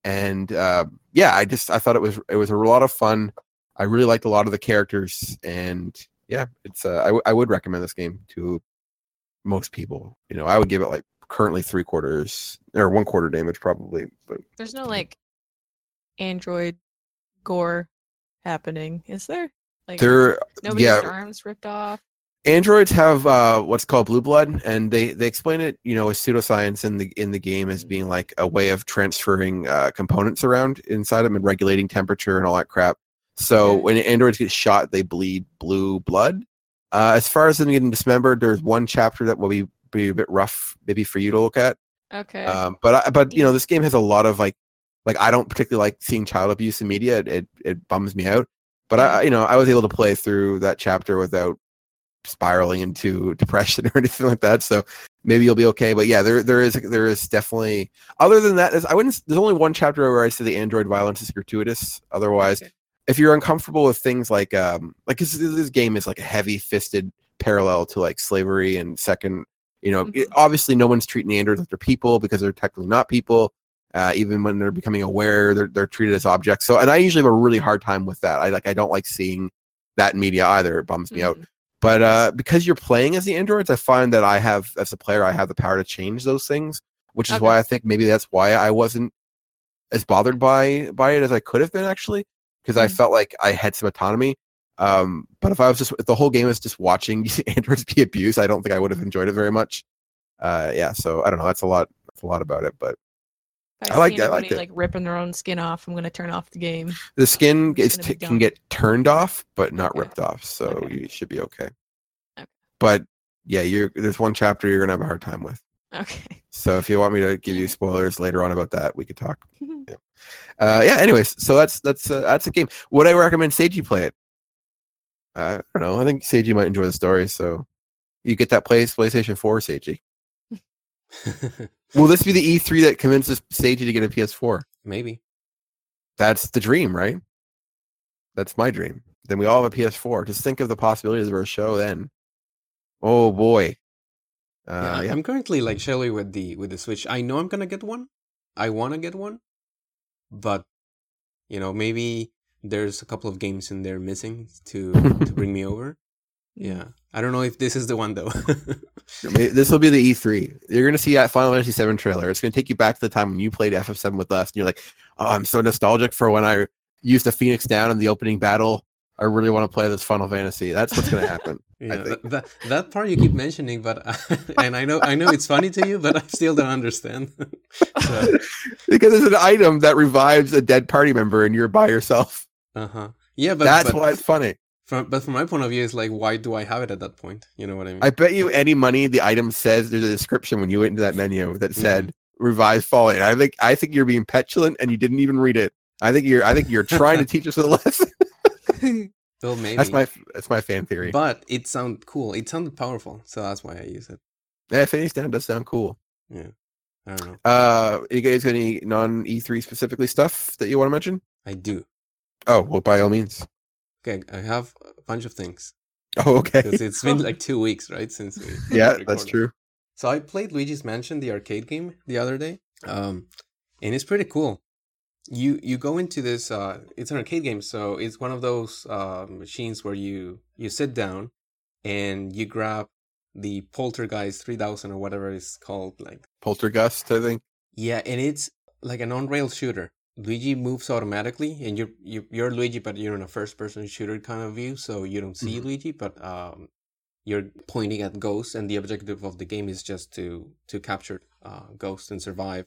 And uh, yeah, I just I thought it was it was a lot of fun. I really liked a lot of the characters. And yeah, it's uh, I w- I would recommend this game to most people. You know, I would give it like currently three quarters or one quarter damage probably. But there's no like android gore happening, is there? Like there, nobody's yeah. arms ripped off. Androids have uh what's called blue blood, and they they explain it, you know, as pseudoscience in the in the game as being like a way of transferring uh components around inside them and regulating temperature and all that crap. So okay. When androids get shot, they bleed blue blood. Uh as far as them getting dismembered, there's one chapter that will be, be a bit rough maybe for you to look at. Okay. Um but I, but you know, this game has a lot of like Like I don't particularly like seeing child abuse in media. It, it it bums me out. But I, you know, I was able to play through that chapter without spiraling into depression or anything like that. So maybe you'll be okay. But yeah, there there is there is definitely. Other than that, there's, I wouldn't. There's only one chapter where I say the android violence is gratuitous. Otherwise, okay. If you're uncomfortable with things like um like this, this game is like a heavy-fisted parallel to like slavery and second, you know, mm-hmm. it, obviously no one's treating the androids like they're people because they're technically not people. Uh, even when they're becoming aware, they're they're treated as objects. So, and I usually have a really hard time with that. I like I don't like seeing that in media either. It bums me mm-hmm. out. But uh, because you're playing as the androids, I find that I have, as a player, I have the power to change those things, which is okay. why I think maybe that's why I wasn't as bothered by by it as I could have been actually, because mm-hmm. I felt like I had some autonomy. Um, but if I was just if the whole game was just watching androids be abused, I don't think I would have enjoyed it very much. Uh, yeah. So I don't know. That's a lot. That's a lot about it, but. If I, I like that. I like that. Like ripping their own skin off, I'm going to turn off the game. The skin is t- can get turned off, but not okay. ripped off, so okay. you should be okay. okay. But yeah, you're there's one chapter you're going to have a hard time with. Okay. So if you want me to give you spoilers later on about that, we could talk. yeah. Uh, yeah. Anyways, so that's that's uh, that's a game. Would I recommend Seiji play it? Uh, I don't know. I think Seiji might enjoy the story. So you get that place PlayStation four, Seiji. Will this be the E three that convinces Seiji to get a P S four? Maybe. That's the dream, right? That's my dream. Then we all have a P S four. Just think of the possibilities of our show then. Oh boy. Uh, yeah, yeah. I'm currently like Shelly with the with the Switch. I know I'm gonna get one. I wanna get one. But you know, maybe there's a couple of games in there missing to, to bring me over. Yeah. I don't know if this is the one, though. This will be the E three. You're going to see that Final Fantasy seven trailer. It's going to take you back to the time when you played F F seven with us, and you're like, oh, I'm so nostalgic for when I used the Phoenix down in the opening battle. I really want to play this Final Fantasy. That's what's going to happen. yeah, I think. That, that, that part you keep mentioning, but and I know I know it's funny to you, but I still don't understand. so. Because it's an item that revives a dead party member, and you're by yourself. Uh-huh. Yeah, but that's but, why it's funny. From, but from my point of view, it's like, why do I have it at that point? You know what I mean? I bet you any money the item says there's a description when you went into that menu that said yeah. "Revive Falling." I think I think you're being petulant and you didn't even read it. I think you're I think you're trying to teach us a lesson. Well, maybe that's my that's my fan theory. But it sounded cool. It sounded powerful, so that's why I use it. Yeah, Phoenix Down does sound cool. Yeah, I don't know. Uh, you guys got any non E three specifically stuff that you want to mention? I do. Oh well, by all means. Okay, I have a bunch of things. Oh, okay. Because it's been like two weeks, right, since we Yeah, recorded. That's true. So I played Luigi's Mansion, the arcade game, the other day, um, and it's pretty cool. You you go into this, uh, it's an arcade game, so it's one of those uh, machines where you, you sit down and you grab the Poltergeist three thousand or whatever it's called. Like Poltergust, I think. Yeah, and it's like an on-rail shooter. Luigi moves automatically, and you're, you're, you're Luigi, but you're in a first-person shooter kind of view, so you don't see mm-hmm. Luigi, but um, you're pointing at ghosts, and the objective of the game is just to, to capture uh, ghosts and survive.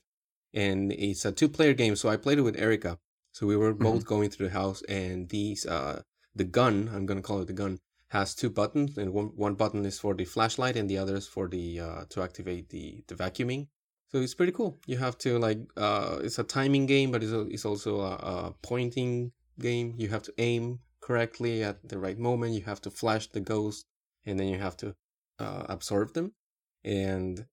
And it's a two-player game, so I played it with Erica. So we were both mm-hmm. going through the house, and these uh, the gun, I'm going to call it the gun, has two buttons, and one, one button is for the flashlight, and the other is for the uh, to activate the, the vacuuming. So it's pretty cool. You have to like, uh, it's a timing game, but it's a, it's also a, a pointing game. You have to aim correctly at the right moment. You have to flash the ghost, and then you have to uh, absorb them. And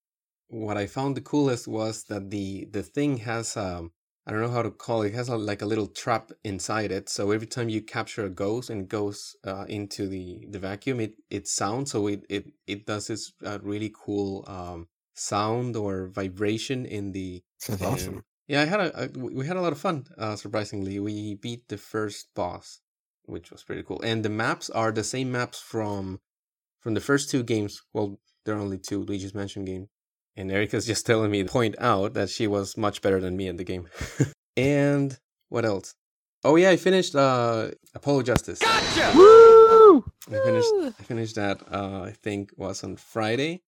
what I found the coolest was that the the thing has, um, I don't know how to call it, it has a, like a little trap inside it. So every time you capture a ghost and it goes uh, into the, the vacuum, it, it sounds. So it, it, it does this uh, really cool... Um, sound or vibration in the that's um, awesome. Yeah, I had a, a we had a lot of fun. Uh, surprisingly, we beat the first boss, which was pretty cool. And the maps are the same maps from from the first two games. Well, there are only two Luigi's Mansion games. And Erica's just telling me to point out that she was much better than me in the game. And what else? Oh yeah, I finished uh, Apollo Justice. Gotcha! Woo! I finished. I finished that. Uh, I think was on Friday.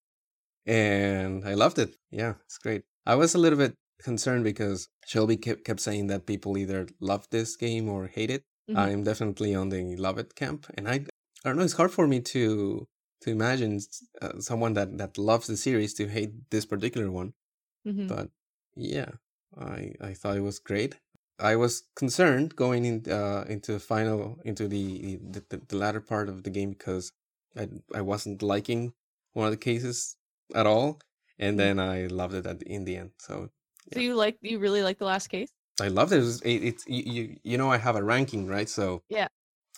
And I loved it. Yeah, it's great. I was a little bit concerned because Shelby kept, kept saying that people either love this game or hate it. Mm-hmm. I'm definitely on the love it camp. And I, I don't know, it's hard for me to to imagine uh, someone that, that loves the series to hate this particular one. Mm-hmm. But yeah, I I thought it was great. I was concerned going in uh, into the final, into the, the, the, the latter part of the game because I I wasn't liking one of the cases at all, and then I loved it at the, in the end. So, yeah. So you like you really like the last case? I loved it. It's it, it, you you know I have a ranking, right? So yeah,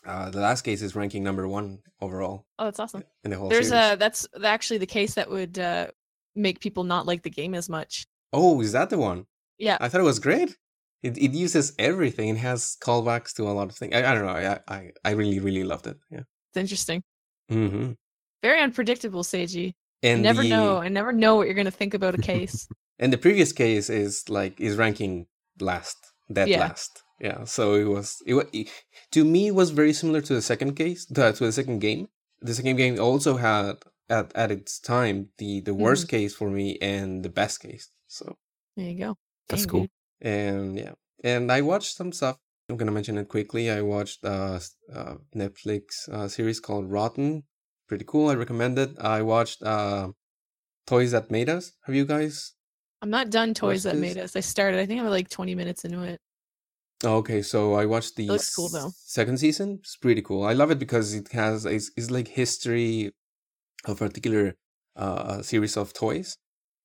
uh, the last case is ranking number one overall. Oh, that's awesome! In the whole there's series. a that's actually the case that would uh, make people not like the game as much. Oh, is that the one? Yeah, I thought it was great. It it uses everything. It has callbacks to a lot of things. I, I don't know. I, I I really really loved it. Yeah, it's interesting. Mm-hmm. Very unpredictable, Seiji. And you never the, know. I never know what you're going to think about a case. And the previous case is like is ranking last, dead yeah. last. Yeah. So it was it, it to me it was very similar to the second case to, to the second game. The second game also had at, at its time the, the worst mm-hmm. case for me and the best case. So there you go. That's Dang, cool. Dude. And yeah, and I watched some stuff. I'm going to mention it quickly. I watched a, a Netflix uh, series called Rotten. Pretty cool. I recommend it. I watched uh, Toys That Made Us. Have you guys? I'm not done Toys That this? Made Us. I started. I think I'm like twenty minutes into it. Okay, so I watched the it looks cool, though. second season. It's pretty cool. I love it because it has it's, it's like history of a particular uh, series of toys,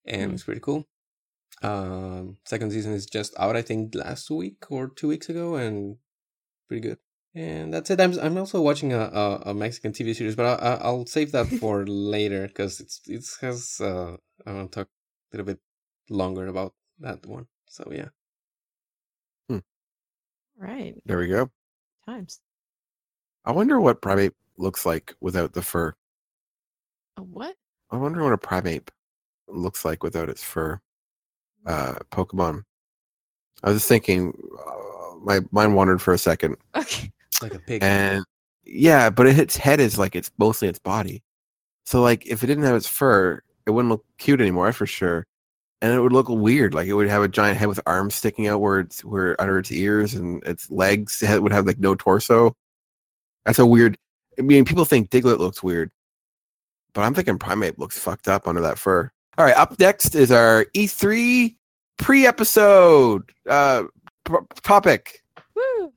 and mm. it's pretty cool. Um, second season is just out, I think, last week or two weeks ago, and pretty good. And that's it. I'm I'm also watching a, a, a Mexican T V series, but I, I, I'll save that for later because it's it has uh I want to talk a little bit longer about that one. So yeah. Hmm. All right. There we go. Times. I wonder what Primeape looks like without the fur. A what? I wonder what a Primeape looks like without its fur. Uh, Pokemon. I was just thinking. Uh, my mind wandered for a second. Okay. Like a pig, and yeah, but it, its head is like it's mostly its body. So like, if it didn't have its fur, it wouldn't look cute anymore for sure, and it would look weird. Like it would have a giant head with arms sticking out where it's where under its ears, and its legs it would have like no torso. That's a weird. I mean, people think Diglett looks weird, but I'm thinking Primeape looks fucked up under that fur. All right, up next is our E three pre-episode uh, p- topic. Woo.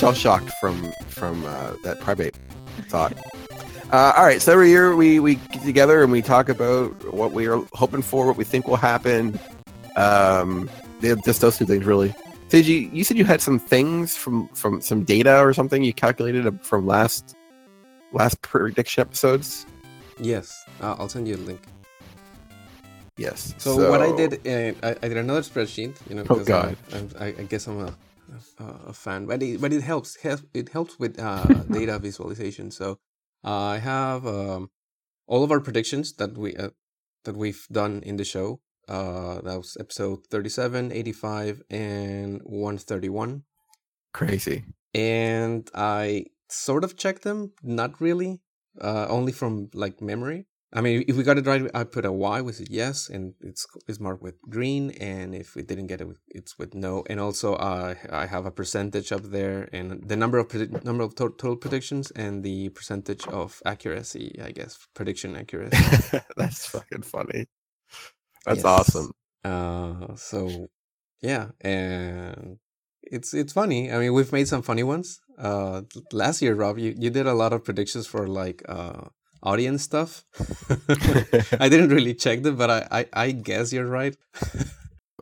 shell shocked from from uh, that Primeape thought. Uh, all right, so every year we, we get together and we talk about what we are hoping for, what we think will happen. Um, just those two things, really. Seiji, you said you had some things from, from some data or something you calculated from last last prediction episodes? Yes, uh, I'll send you a link. Yes. So, so... what I did, uh, I, I did another spreadsheet. You know, oh God. I, I, I guess I'm a, a, a fan, but it, but it helps. It helps with uh, data visualization. So. Uh, I have um, all of our predictions that we uh, that we've done in the show. Uh, that was episode thirty-seven, eighty-five, and one thirty-one. Crazy. And I sort of checked them, not really, uh, only from like memory. I mean, if we got it right, I put a Y, which is yes, and it's it's marked with green. And if we didn't get it, it's with no. And also, uh, I have a percentage up there, and the number of predi- number of to- total predictions, and the percentage of accuracy, I guess, prediction accuracy. That's fucking funny. That's yes. awesome. Uh, so yeah, and it's it's funny. I mean, we've made some funny ones. Uh, last year, Rob, you, you did a lot of predictions for like uh. audience stuff. I didn't really check them, but I, I, I guess you're right.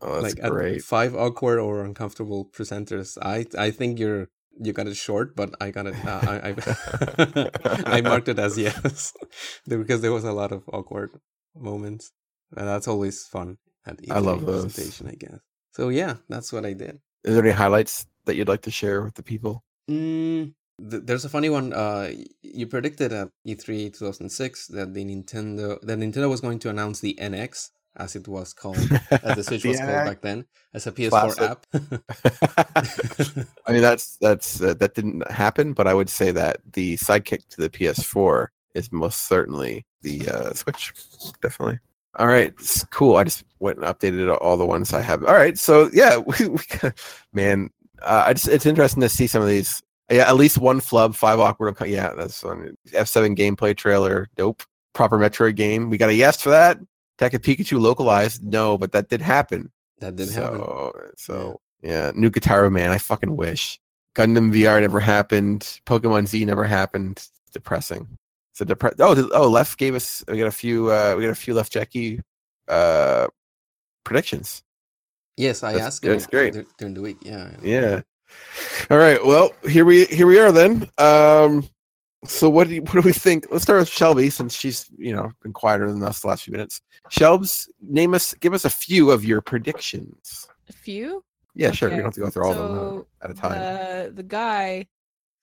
Oh, that's like great. At five awkward or uncomfortable presenters. I, I think you're you got it short, but I got it. Uh, I I, I marked it as yes because there was a lot of awkward moments, and that's always fun. At I love those. Presentation, I guess. So yeah, that's what I did. Is there any highlights that you'd like to share with the people? Mm. There's a funny one. Uh, you predicted at E three two thousand six that the Nintendo that Nintendo was going to announce the N X, as it was called, as the Switch yeah. was called back then, as a P S four Classic. App. I mean, that's that's uh, that didn't happen, but I would say that the sidekick to the P S four is most certainly the uh, Switch, definitely. All right, cool. I just went and updated all the ones I have. All right, so yeah, we, we man, uh, I just, it's interesting to see some of these. Yeah, at least one flub, five awkward. Yeah, that's one. F seven gameplay trailer. Nope. Proper Metroid game. We got a yes for that. Attack of Pikachu localized. No, but that did happen. That did so, happen. So, yeah. New Guitar Man. I fucking wish. Gundam V R never happened. Pokemon Z never happened. It's depressing. It's a depre- oh, oh, Left gave us. We got a few. Uh, we got a few Left Jackie uh, predictions. Yes, I that's, asked. That's him great during the week. Yeah. Yeah. All right, well, here we here we are then. Um, so what do you, what do we think? Let's start with Shelby, since she's you know been quieter than us the last few minutes. Shelbs, name us, give us a few of your predictions. A few? Yeah, sure. Okay. We don't have to go through all so, of them at a time. Uh, the guy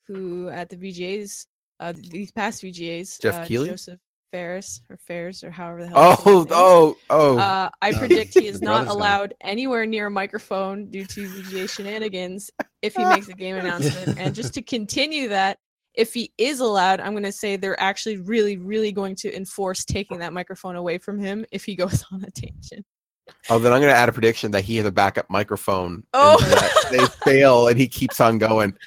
who at the V G As, uh, these past V G As, Jeff uh, Keighley? Joseph Ferris or Ferris or however the hell. Oh, oh, oh! Uh, I no. predict he is not allowed gone. anywhere near a microphone due to V G A shenanigans. If he makes a game announcement. And just to continue that, if he is allowed, I'm going to say they're actually really, really going to enforce taking that microphone away from him if he goes on a tangent. Oh, then I'm going to add a prediction that he has a backup microphone. Oh, and that they fail and he keeps on going.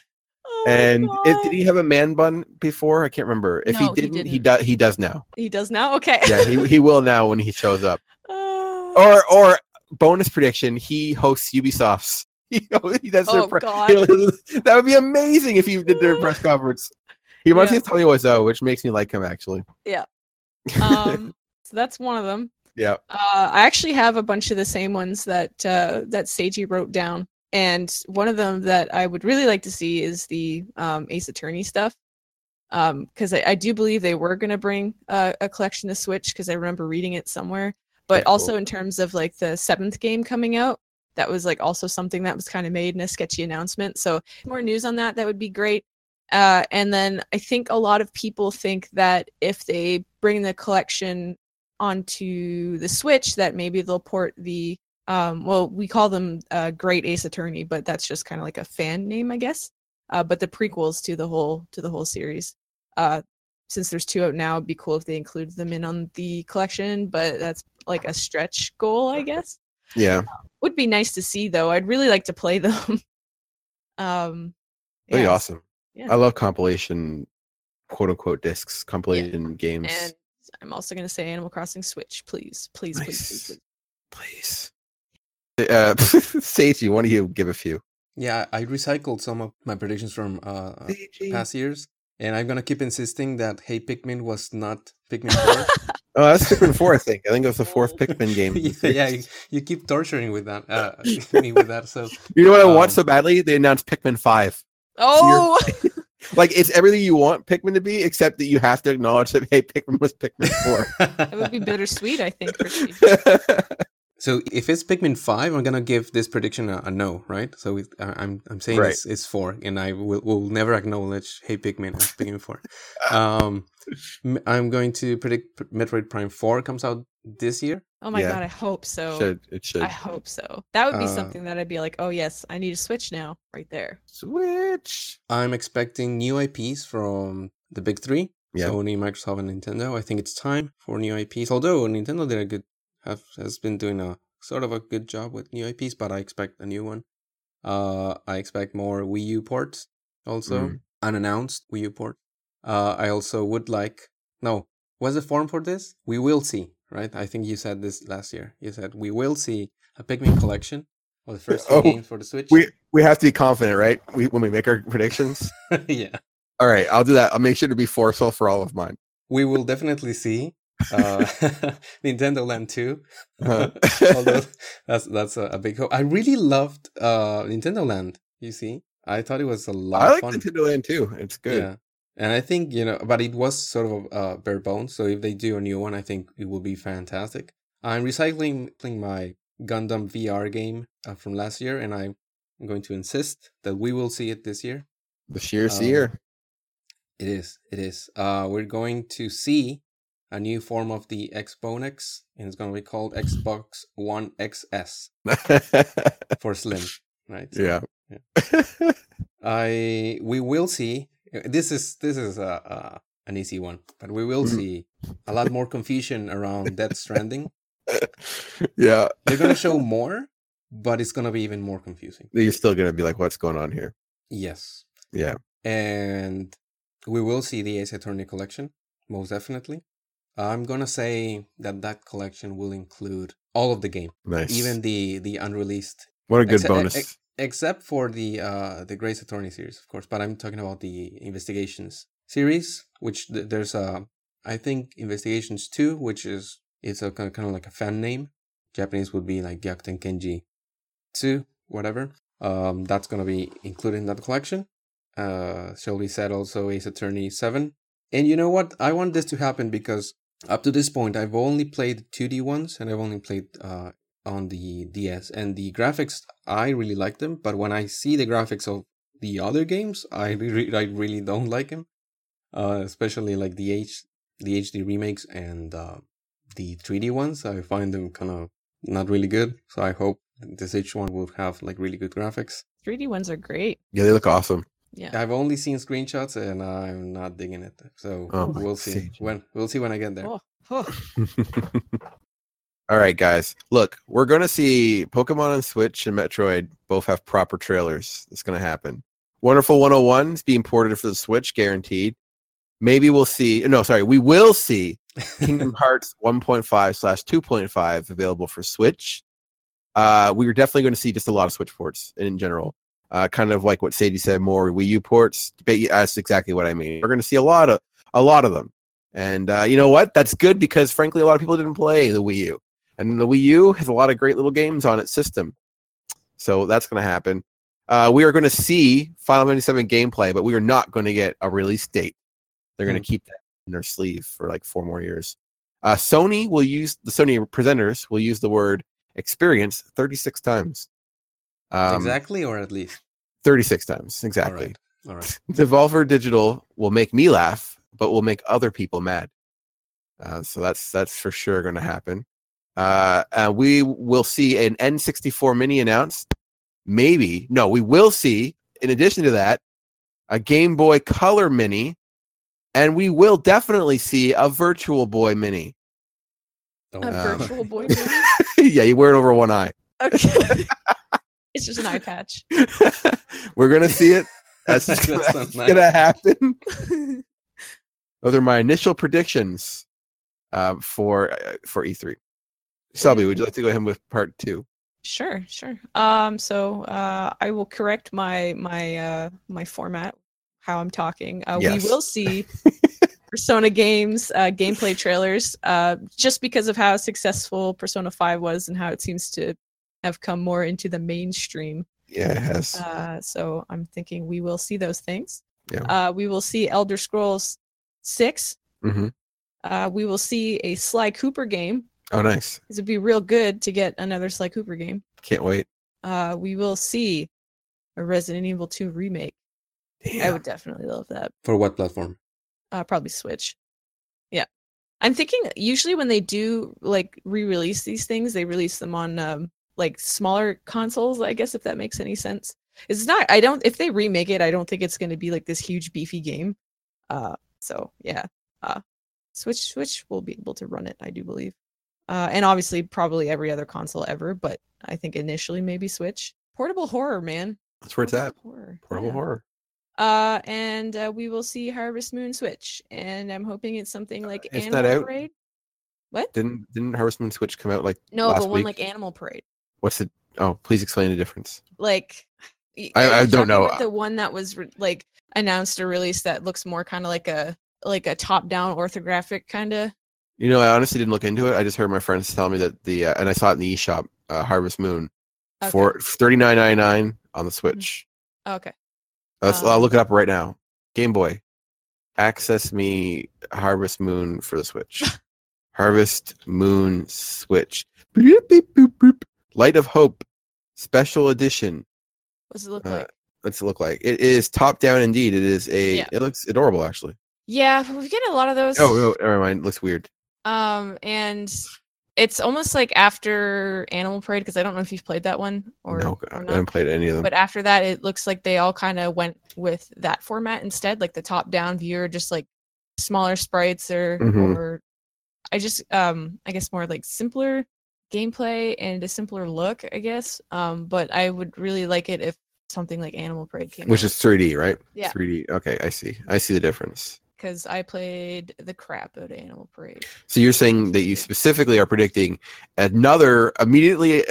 Oh, and it, did he have a man bun before? I can't remember. If no, he didn't, he, didn't. he does. He does now. He does now. Okay. Yeah, he he will now when he shows up. Oh. Or or bonus prediction: he hosts Ubisoft's. You know, that's oh, pre- God. That would be amazing if you did their press conference. He reminds me of Tony Wiseau, which makes me like him, actually. Yeah. Um, so that's one of them. Yeah. Uh, I actually have a bunch of the same ones that uh, that Seiji wrote down. And one of them that I would really like to see is the um, Ace Attorney stuff. Because um, I, I do believe they were going to bring uh, a collection to Switch, because I remember reading it somewhere. But yeah, also cool. In terms of like the seventh game coming out, that was like also something that was kind of made in a sketchy announcement. So more news on that, that would be great. Uh, and then I think a lot of people think that if they bring the collection onto the Switch, that maybe they'll port the, um, well, we call them uh, Great Ace Attorney, but that's just kind of like a fan name, I guess. Uh, but the prequels to the whole to the whole series. Uh, since there's two out now, it'd be cool if they included them in on the collection, but that's like a stretch goal, I guess. Yeah. Would be nice to see, though. I'd really like to play them. um, yeah. That'd be awesome. Yeah. I love compilation, quote-unquote, discs, compilation yeah. games. And I'm also going to say Animal Crossing Switch, please. Please, nice. please, please, please. Please. Uh, Seiji, why don't you give a few? Yeah, I recycled some of my predictions from uh, past years, and I'm gonna keep insisting that Hey Pikmin was not Pikmin four. Oh, that's Pikmin four, I think. I think it was the fourth Pikmin game. yeah, yeah you, you keep torturing with that. Uh, me with that. So you know what I um, want so badly? They announced Pikmin five. Oh, like it's everything you want Pikmin to be, except that you have to acknowledge that Hey Pikmin was Pikmin four. That would be bittersweet, I think, for Steve. So if it's Pikmin five, I'm gonna give this prediction a, a no, right? So it, I, I'm I'm saying right. it's, it's four, and I will, will never acknowledge Hey Pikmin as Pikmin four. Um, I'm going to predict Metroid Prime four comes out this year. Oh my yeah. god, I hope so. It should. It should. I hope so. That would be uh, something that I'd be like, oh yes, I need a Switch now, right there. Switch. I'm expecting new I Ps from the big three: yeah. Sony, Microsoft, and Nintendo. I think it's time for new I Ps. Although Nintendo did a good. Have, has been doing a sort of a good job with new I Ps, but I expect a new one. Uh, I expect more Wii U ports, also mm. unannounced Wii U port. Uh, I also would like no. What's the form for this? We will see, right? I think you said this last year. You said we will see a Pikmin collection of the first oh, games for the Switch. We we have to be confident, right? We when we make our predictions. Yeah. All right, I'll do that. I'll make sure to be forceful for all of mine. We will definitely see. uh Nintendo Land two, uh-huh. although that's that's a, a big hope. I really loved uh Nintendo Land. You see, I thought it was a lot. I like of fun. Nintendo Land too. It's good. Yeah, and I think you know, but it was sort of uh, bare bones. So if they do a new one, I think it will be fantastic. I'm recycling my Gundam V R game uh, from last year, and I'm going to insist that we will see it this year. This year's um, year. It is. It is. Uh, we're going to see. A new form of the Xbonex, and it's going to be called Xbox One X S for Slim, right? So, yeah. yeah. I we will see. This is this is a, a an easy one, but we will see a lot more confusion around Death Stranding. Yeah, they're going to show more, but it's going to be even more confusing. You're still going to be like, "What's going on here?" Yes. Yeah. And we will see the Ace Attorney collection, most definitely. I'm going to say that that collection will include all of the game. Nice. Even the, the unreleased. What a good ex- bonus. Ex- except for the uh, the Grace Attorney series, of course. But I'm talking about the Investigations series, which th- there's, a, I think, Investigations two, which is it's a, kind of like a fan name. Japanese would be like Gyakuten Kenji two, whatever. Um, that's going to be included in that collection. Uh, shall we said also Ace Attorney seven. And you know what? I want this to happen because... Up to this point, I've only played two D ones, and I've only played uh, on the D S. And the graphics, I really like them, but when I see the graphics of the other games, I, re- I really don't like them. Uh, especially like the H, the H D remakes and uh, the three D ones, I find them kind of not really good. So I hope this H one will have like really good graphics. three D ones are great. Yeah, they look awesome. Yeah, I've only seen screenshots and I'm not digging it. So oh we'll see sake. when we'll see when I get there. Oh, oh. All right, guys. Look, we're gonna see Pokemon on Switch and Metroid both have proper trailers. It's gonna happen. Wonderful one oh one is being ported for the Switch, guaranteed. Maybe we'll see. No, sorry, we will see Kingdom Hearts one point five slash two point five available for Switch. Uh, we are definitely going to see just a lot of Switch ports in general. Uh, kind of like what Sadie said, more Wii U ports. That's exactly what I mean. We're going to see a lot of a lot of them, and uh, you know what? That's good because frankly, a lot of people didn't play the Wii U, and the Wii U has a lot of great little games on its system. So that's going to happen. Uh, we are going to see Final Fantasy seven gameplay, but we are not going to get a release date. They're going to mm-hmm. keep that in their sleeve for like four more years. Uh, Sony will use the Sony presenters will use the word experience thirty-six times. Um, exactly, or at least thirty-six times exactly. All right. All right. Devolver Digital will make me laugh, but will make other people mad. Uh, so that's that's for sure going to happen. Uh, uh, we will see an N sixty-four Mini announced. Maybe no, we will see. In addition to that, a Game Boy Color Mini, and we will definitely see a Virtual Boy Mini. Oh, a um, Virtual Boy Mini. Yeah, you wear it over one eye. Okay. It's just an eye patch. We're gonna see it. That's, that's gonna, so nice. gonna happen. Those are my initial predictions um, for uh, for E three. Selby, would you like to go ahead with part two? Sure, sure. Um, so uh, I will correct my my uh, my format, how I'm talking. Uh, yes. We will see Persona games uh, gameplay trailers, uh, just because of how successful Persona five was and how it seems to have come more into the mainstream. Yes. Uh, so I'm thinking we will see those things. Yeah. Uh, we will see Elder Scrolls six. Mm-hmm. Uh, we will see a Sly Cooper game. Oh, nice. Because it'd be real good to get another Sly Cooper game. Can't wait. Uh, we will see a Resident Evil two remake. Yeah. I would definitely love that. For what platform? Uh, probably Switch. Yeah. I'm thinking usually when they do like re-release these things, they release them on um, like smaller consoles, I guess, if that makes any sense. It's not, I don't, if they remake it, I don't think it's going to be like this huge beefy game. Uh, so yeah. Uh, Switch, Switch will be able to run it, I do believe. Uh, and obviously probably every other console ever, but I think initially maybe Switch. Portable horror, man. That's where it's at. Horror. Portable yeah. horror. Uh, and uh, we will see Harvest Moon Switch, and I'm hoping it's something like uh, it's Animal Parade. What? Didn't didn't Harvest Moon Switch come out like no, last the one week? Like Animal Parade. What's it? Oh, please explain the difference. Like I, I don't know. The one that was re- like announced or released that looks more kind of like a like a top-down orthographic kind of. You know, I honestly didn't look into it. I just heard my friends tell me that the, uh, and I saw it in the eShop, uh, Harvest Moon, okay. for thirty-nine ninety-nine on the Switch. Okay. Uh, so um, I'll look it up right now. Game Boy, access me Harvest Moon for the Switch. Harvest Moon Switch. Boop, boop, boop, boop. Light of Hope, Special Edition. What's it look uh, like? What's it look like? It is top-down indeed. It is a, yeah. It looks adorable, actually. Yeah, we get a lot of those. Oh, oh never mind. It looks weird. Um, and it's almost like after Animal Parade, because I don't know if you've played that one or, no, or not, I haven't played any of them. But after that, it looks like they all kind of went with that format instead, like the top-down view or just like smaller sprites or, mm-hmm. or I just um I guess more like simpler gameplay and a simpler look, I guess. Um, but I would really like it if something like Animal Parade came, which out. Is three D, right? Yeah, three D. Okay, I see. I see the difference. Because I played the crap out of Animal Parade. So you're saying that you specifically are predicting another, immediately,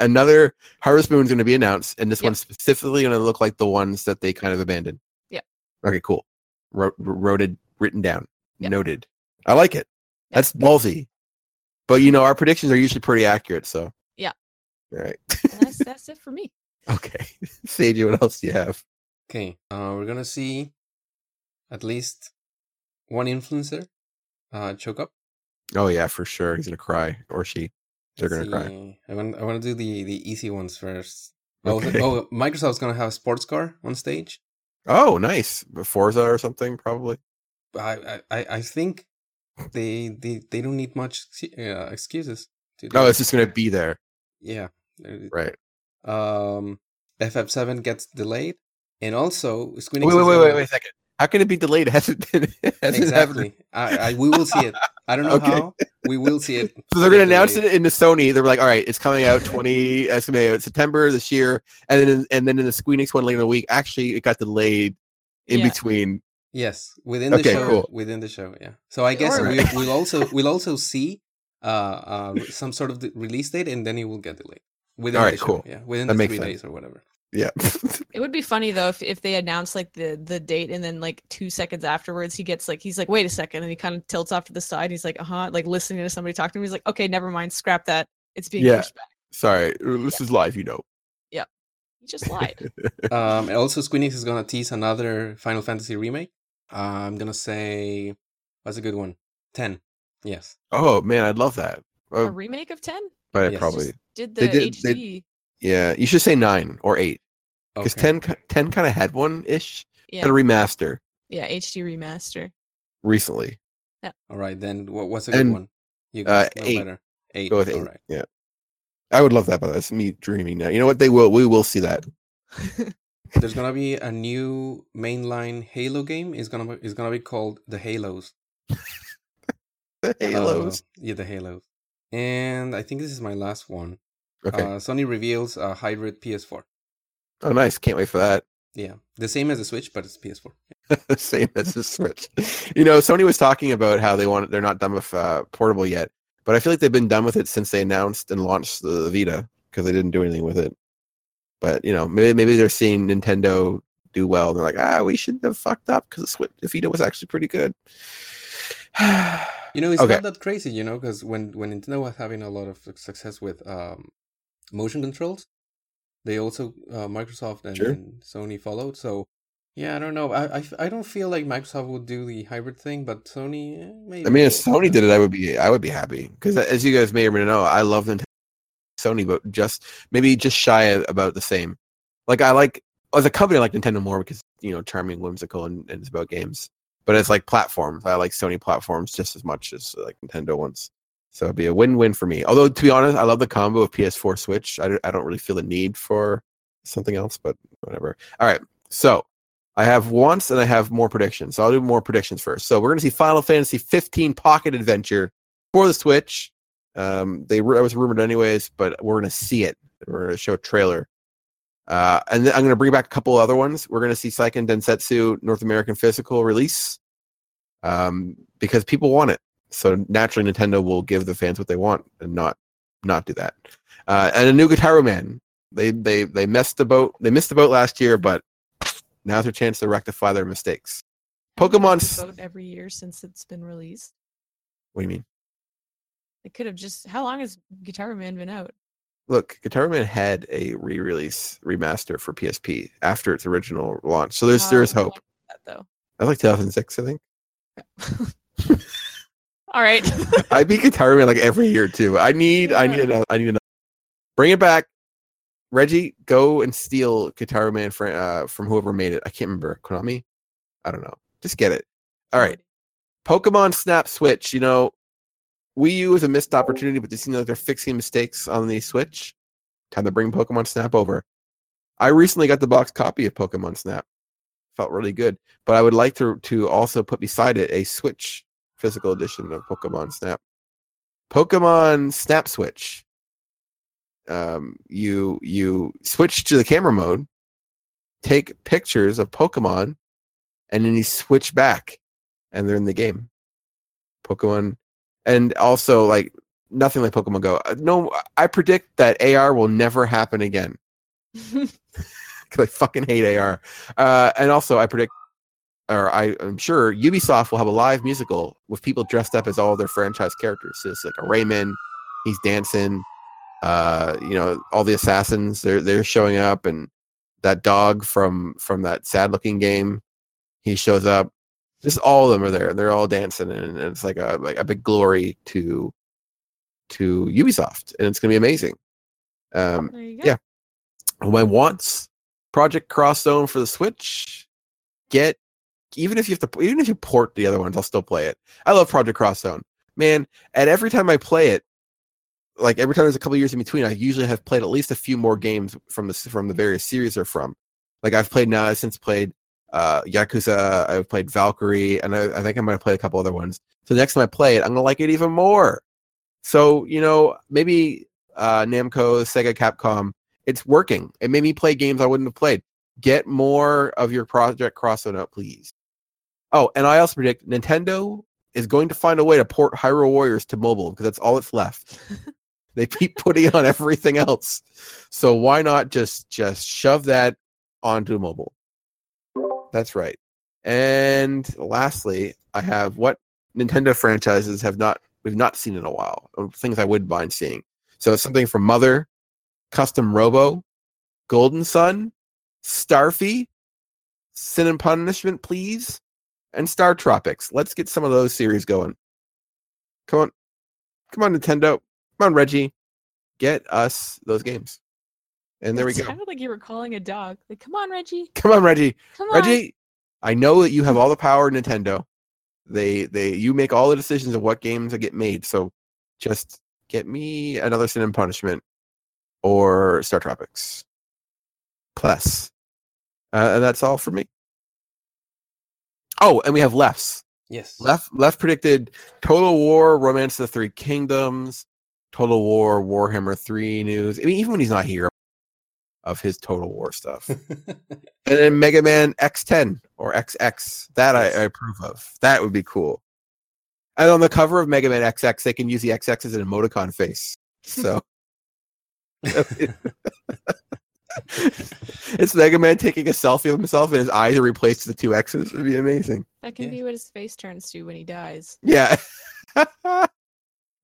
another Harvest Moon is going to be announced, and this yep. one's specifically going to look like the ones that they kind of abandoned. Yeah. Okay, cool. Wrote, wrote it, written down, yep. noted. I like it. Yep. That's ballsy. But, you know, our predictions are usually pretty accurate, so. Yeah. All right. that's, that's it for me. Okay. Seiji, what else do you have? Okay, uh, we're going to see at least one influencer uh, choke up. Oh yeah, for sure. He's gonna cry, or she. They're Let's gonna see. Cry. I want. I want to do the, the easy ones first. Okay. Oh, oh, Microsoft's gonna have a sports car on stage. Oh, nice. Forza or something, probably. I I, I think they, they they don't need much uh, excuses. To do no, it's just gonna be there. Yeah. Right. Um, F F seven gets delayed, and also Squeenix. Wait, wait, wait, wait, wait a second. How can it be delayed? It hasn't been. It hasn't exactly. I, I, we will see it. I don't know okay. how. We will see it. So they're going to announce it in the Sony. They're like, all right, it's coming out twenty it's coming out September this year. And then and then in the Squeenix one later in the week, actually, it got delayed in yeah. between. Yes, within okay, the show. Cool. Within the show, yeah. So I guess right. we, we'll also we'll also see uh, uh, some sort of the release date, and then it will get delayed. Within all right, the show, cool. Yeah, within that the three sense. Days or whatever. Yeah. It would be funny though if, if they announce like the, the date and then like two seconds afterwards he gets like he's like wait a second and he kind of tilts off to the side and he's like uh huh like listening to somebody talk to him he's like okay never mind scrap that it's being yeah. pushed back. Sorry this yeah. is live you know. Yeah, he just lied. um, and also Squeenix is gonna tease another Final Fantasy remake. Uh, I'm gonna say what's a good one? Ten. Yes. Oh man, I'd love that. Uh, a remake of ten? But yes. probably did the did, H D. They, yeah, you should say nine or eight. Because okay. ten, ten kind of had one ish. Yeah. And a remaster. Yeah, H D remaster. Recently. Yeah. All right, then what, what's a good and, one? You guys uh, know eight. Better. Eight. Go with eight. All right. Yeah. I would love that, but that's me dreaming now. You know what? They will. We will see that. There's gonna be a new mainline Halo game. It's gonna be, it's gonna be called The Halos. The Halos. Uh, yeah, The Halos. And I think this is my last one. Okay. Uh, Sony reveals a hybrid P S four. Oh, nice. Can't wait for that. Yeah. The same as the Switch, but it's P S four. The same as the Switch. You know, Sony was talking about how they want, they're not done with uh, Portable yet, but I feel like they've been done with it since they announced and launched the Vita. because they didn't do anything with it. But, you know, maybe maybe they're seeing Nintendo do well, and they're like, ah, we shouldn't have fucked up because the Vita was actually pretty good. You know, it's okay. Not that crazy, you know, because when, when Nintendo was having a lot of success with um, motion controls, they also, uh, Microsoft and, sure. and Sony followed. So, yeah, I don't know. I, I, I don't feel like Microsoft would do the hybrid thing, but Sony, eh, maybe. I mean, if Sony did it, I would be I would be happy. Because as you guys may or may not know, I love Nintendo Sony, but just maybe just shy of about the same. Like, I like, as a company, I like Nintendo more because, you know, charming, whimsical, and, and it's about games. But it's like platforms. I like Sony platforms just as much as like Nintendo ones. So it'd be a win-win for me. Although, to be honest, I love the combo of P S four Switch. I, I don't really feel the need for something else, but whatever. All right. So I have wants and I have more predictions. So I'll do more predictions first. So we're going to see Final Fantasy fifteen Pocket Adventure for the Switch. Um, they were, it was rumored anyways, but we're going to see it. We're going to show a trailer. Uh, and then I'm going to bring back a couple other ones. We're going to see Seiken Densetsu North American physical release um, because people want it. So naturally, Nintendo will give the fans what they want and not not do that. Uh, and a new Guitar Man. They they they messed the boat. They missed the boat last year, but now's their chance to rectify their mistakes. Pokemon every year since it's been released. What do you mean? They could have just. How long has Guitar Man been out? Look, Guitar Man had a re-release remaster for P S P after its original launch, so there's uh, there's hope. I like that, though. That was like two thousand six, I think. All right. I beat Guitar Man like every year too. I need, yeah. I need, another, I need another. Bring it back, Reggie. Go and steal Guitar Man from uh, from whoever made it. I can't remember. Konami. I don't know. Just get it. All right. Pokemon Snap Switch. You know, Wii U is a missed opportunity, but they seem like they're fixing mistakes on the Switch. Time to bring Pokemon Snap over. I recently got the box copy of Pokemon Snap. Felt really good, but I would like to to also put beside it a Switch physical edition of Pokemon Snap. Pokemon Snap Switch. Um, you you switch to the camera mode, take pictures of Pokemon, and then you switch back, and they're in the game. Pokemon. And also, like, nothing like Pokemon Go. No, I predict that A R will never happen again. Because I fucking hate A R. Uh, and also, I predict, or I, I'm sure, Ubisoft will have a live musical with people dressed up as all their franchise characters. So it's like a Rayman, he's dancing, uh, you know, all the assassins, they're they're showing up, and that dog from, from that sad-looking game, he shows up. Just all of them are there. They're all dancing, and it's like a like a big glory to to Ubisoft, and it's gonna be amazing. Um, there you go. Yeah, my wants: Project Cross Zone for the Switch. Get even if you have to, even if you port the other ones, I'll still play it. I love Project Cross Zone, man. And every time I play it, like every time there's a couple of years in between, I usually have played at least a few more games from the from the various series they're from. Like I've played now, I've since played. Uh, Yakuza, I've played Valkyrie, and I, I think I might have played a couple other ones. So the next time I play it, I'm going to like it even more. So, you know, maybe uh, Namco, Sega, Capcom, it's working. It made me play games I wouldn't have played. Get more of your Project Cross Zone out, please. Oh, and I also predict Nintendo is going to find a way to port Hyrule Warriors to mobile, because that's all it's left. They keep putting it on everything else. So why not just just shove that onto mobile? That's right. And lastly, I have what Nintendo franchises have not we've not seen in a while. Things I wouldn't mind seeing. So something from Mother, Custom Robo, Golden Sun, Starfy, Sin and Punishment, please, and Star Tropics. Let's get some of those series going. Come on. Come on, Nintendo. Come on, Reggie. Get us those games. And there we go. It sounded like you were calling a dog. Like, come on, Reggie. Come on, Reggie. Come on. Reggie, I know that you have all the power in Nintendo. They, they, you make all the decisions of what games get made. So just get me another Sin and Punishment or Star Tropics. Plus. Uh, and that's all for me. Oh, and we have Lefts. Yes. Left, Left predicted Total War, Romance of the Three Kingdoms, Total War, Warhammer three news. I mean, even when he's not here, of his Total War stuff. And then Mega Man X ten or X X. That I, I approve of. That would be cool. And on the cover of Mega Man X X, they can use the X X as an emoticon face. So It's Mega Man taking a selfie of himself and his eyes are replaced with the two X's. It would be amazing. That can yeah. be what his face turns to when he dies. Yeah.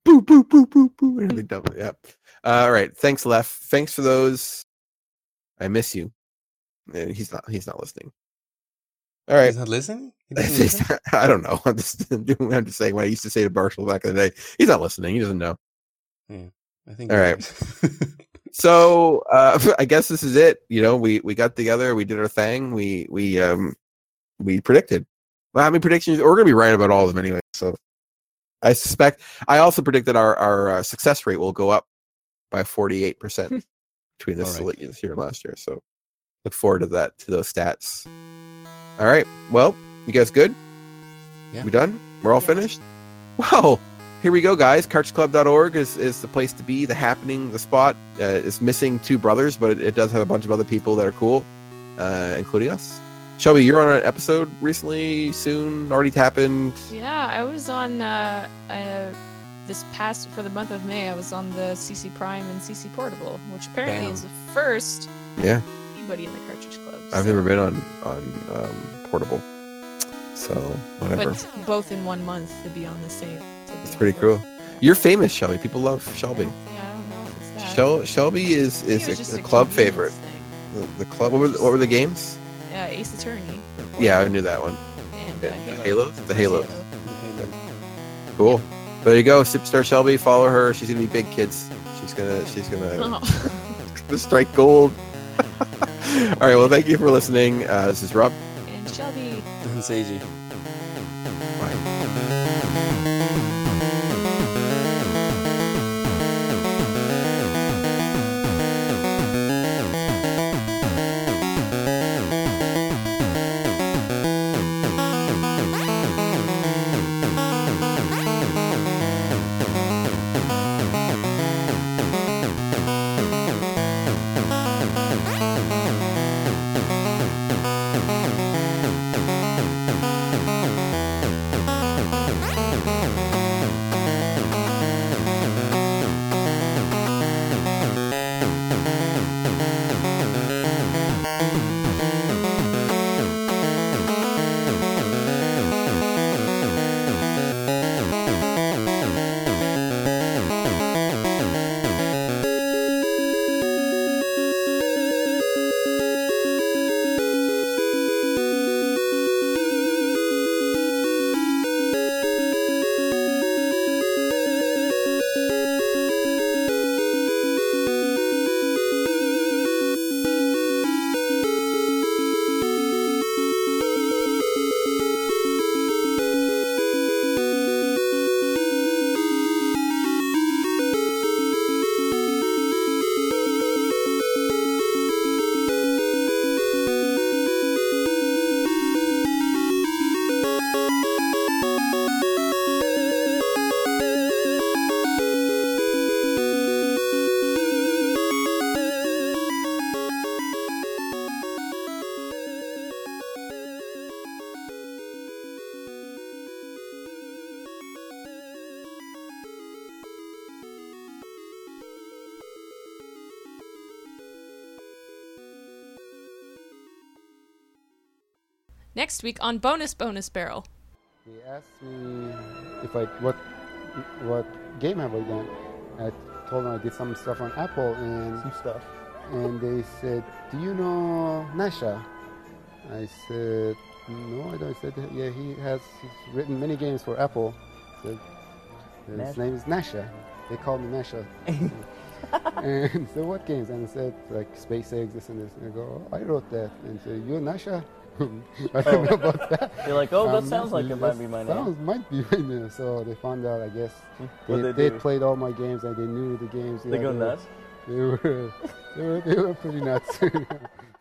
Boo, boo, boo, boo, boo. And they double it. Yep. Uh, all right. Thanks, Lef. Thanks for those. I miss you. And he's not he's not listening. All right. He's not listening? He doesn't listen? I don't know. I'm just, I'm just saying what I used to say to Marshall back in the day. He's not listening. He doesn't know. Yeah, I think. All right. So uh, I guess this is it. You know, we, we got together. We did our thing. We we um we predicted. Well, how many predictions? We're going to be right about all of them anyway. So I suspect. I also predict that our, our uh, success rate will go up by forty-eight percent between this right. year and last year. So look forward to that, to those stats. All right. Well, you guys good? Yeah. We done? We're all yeah. finished? Wow. Here we go, guys. Cartridge Club dot org is, is the place to be, the happening, the spot. Uh, it's missing two brothers, but it, it does have a bunch of other people that are cool, uh, including us. Shelby, you're on an episode recently, soon, already happened. Yeah, I was on uh, uh, this past, for the month of May, I was on the C C Prime and C C Portable, which apparently Damn. is the first yeah. anybody in the Cartridge Club. So. I've never been on, on um, Portable, so whatever. But both in one month to be on the same. It's pretty cool. You're famous, Shelby. People love Shelby. Yeah, I don't know if it's that. Shel- Shelby is, is a, a club favorite. The, the club. What were the, what were the games? Uh, Ace Attorney. Yeah, I knew that one. And yeah. Halo. Halo? The Halo. Halo. Cool. There you go. Superstar Shelby. Follow her. She's gonna be big, kids. She's gonna. She's gonna. Oh. gonna strike gold. All right. Well, thank you for listening. Uh, this is Rob. And Shelby. And Seiji. Next week on Bonus Bonus Barrel. They asked me if I what what game have I done. I told them I did some stuff on Apple and some stuff. And they said, "Do you know Nasha?" I said, "No, I don't." I said, "Yeah, he has he's written many games for Apple." I said, his name is Nasha. They called me Nasha. And so what games? And I said like SpaceX, this and this. And I go, oh, "I wrote that." And so you're Nasha. I don't oh. know about that. You're like, oh, that um, sounds like it might be my name. Sounds might be my name. So they found out, I guess. They, they, they played all my games and they knew the games. They yeah, go they nuts? Were, they, were, they, were, they were pretty nuts.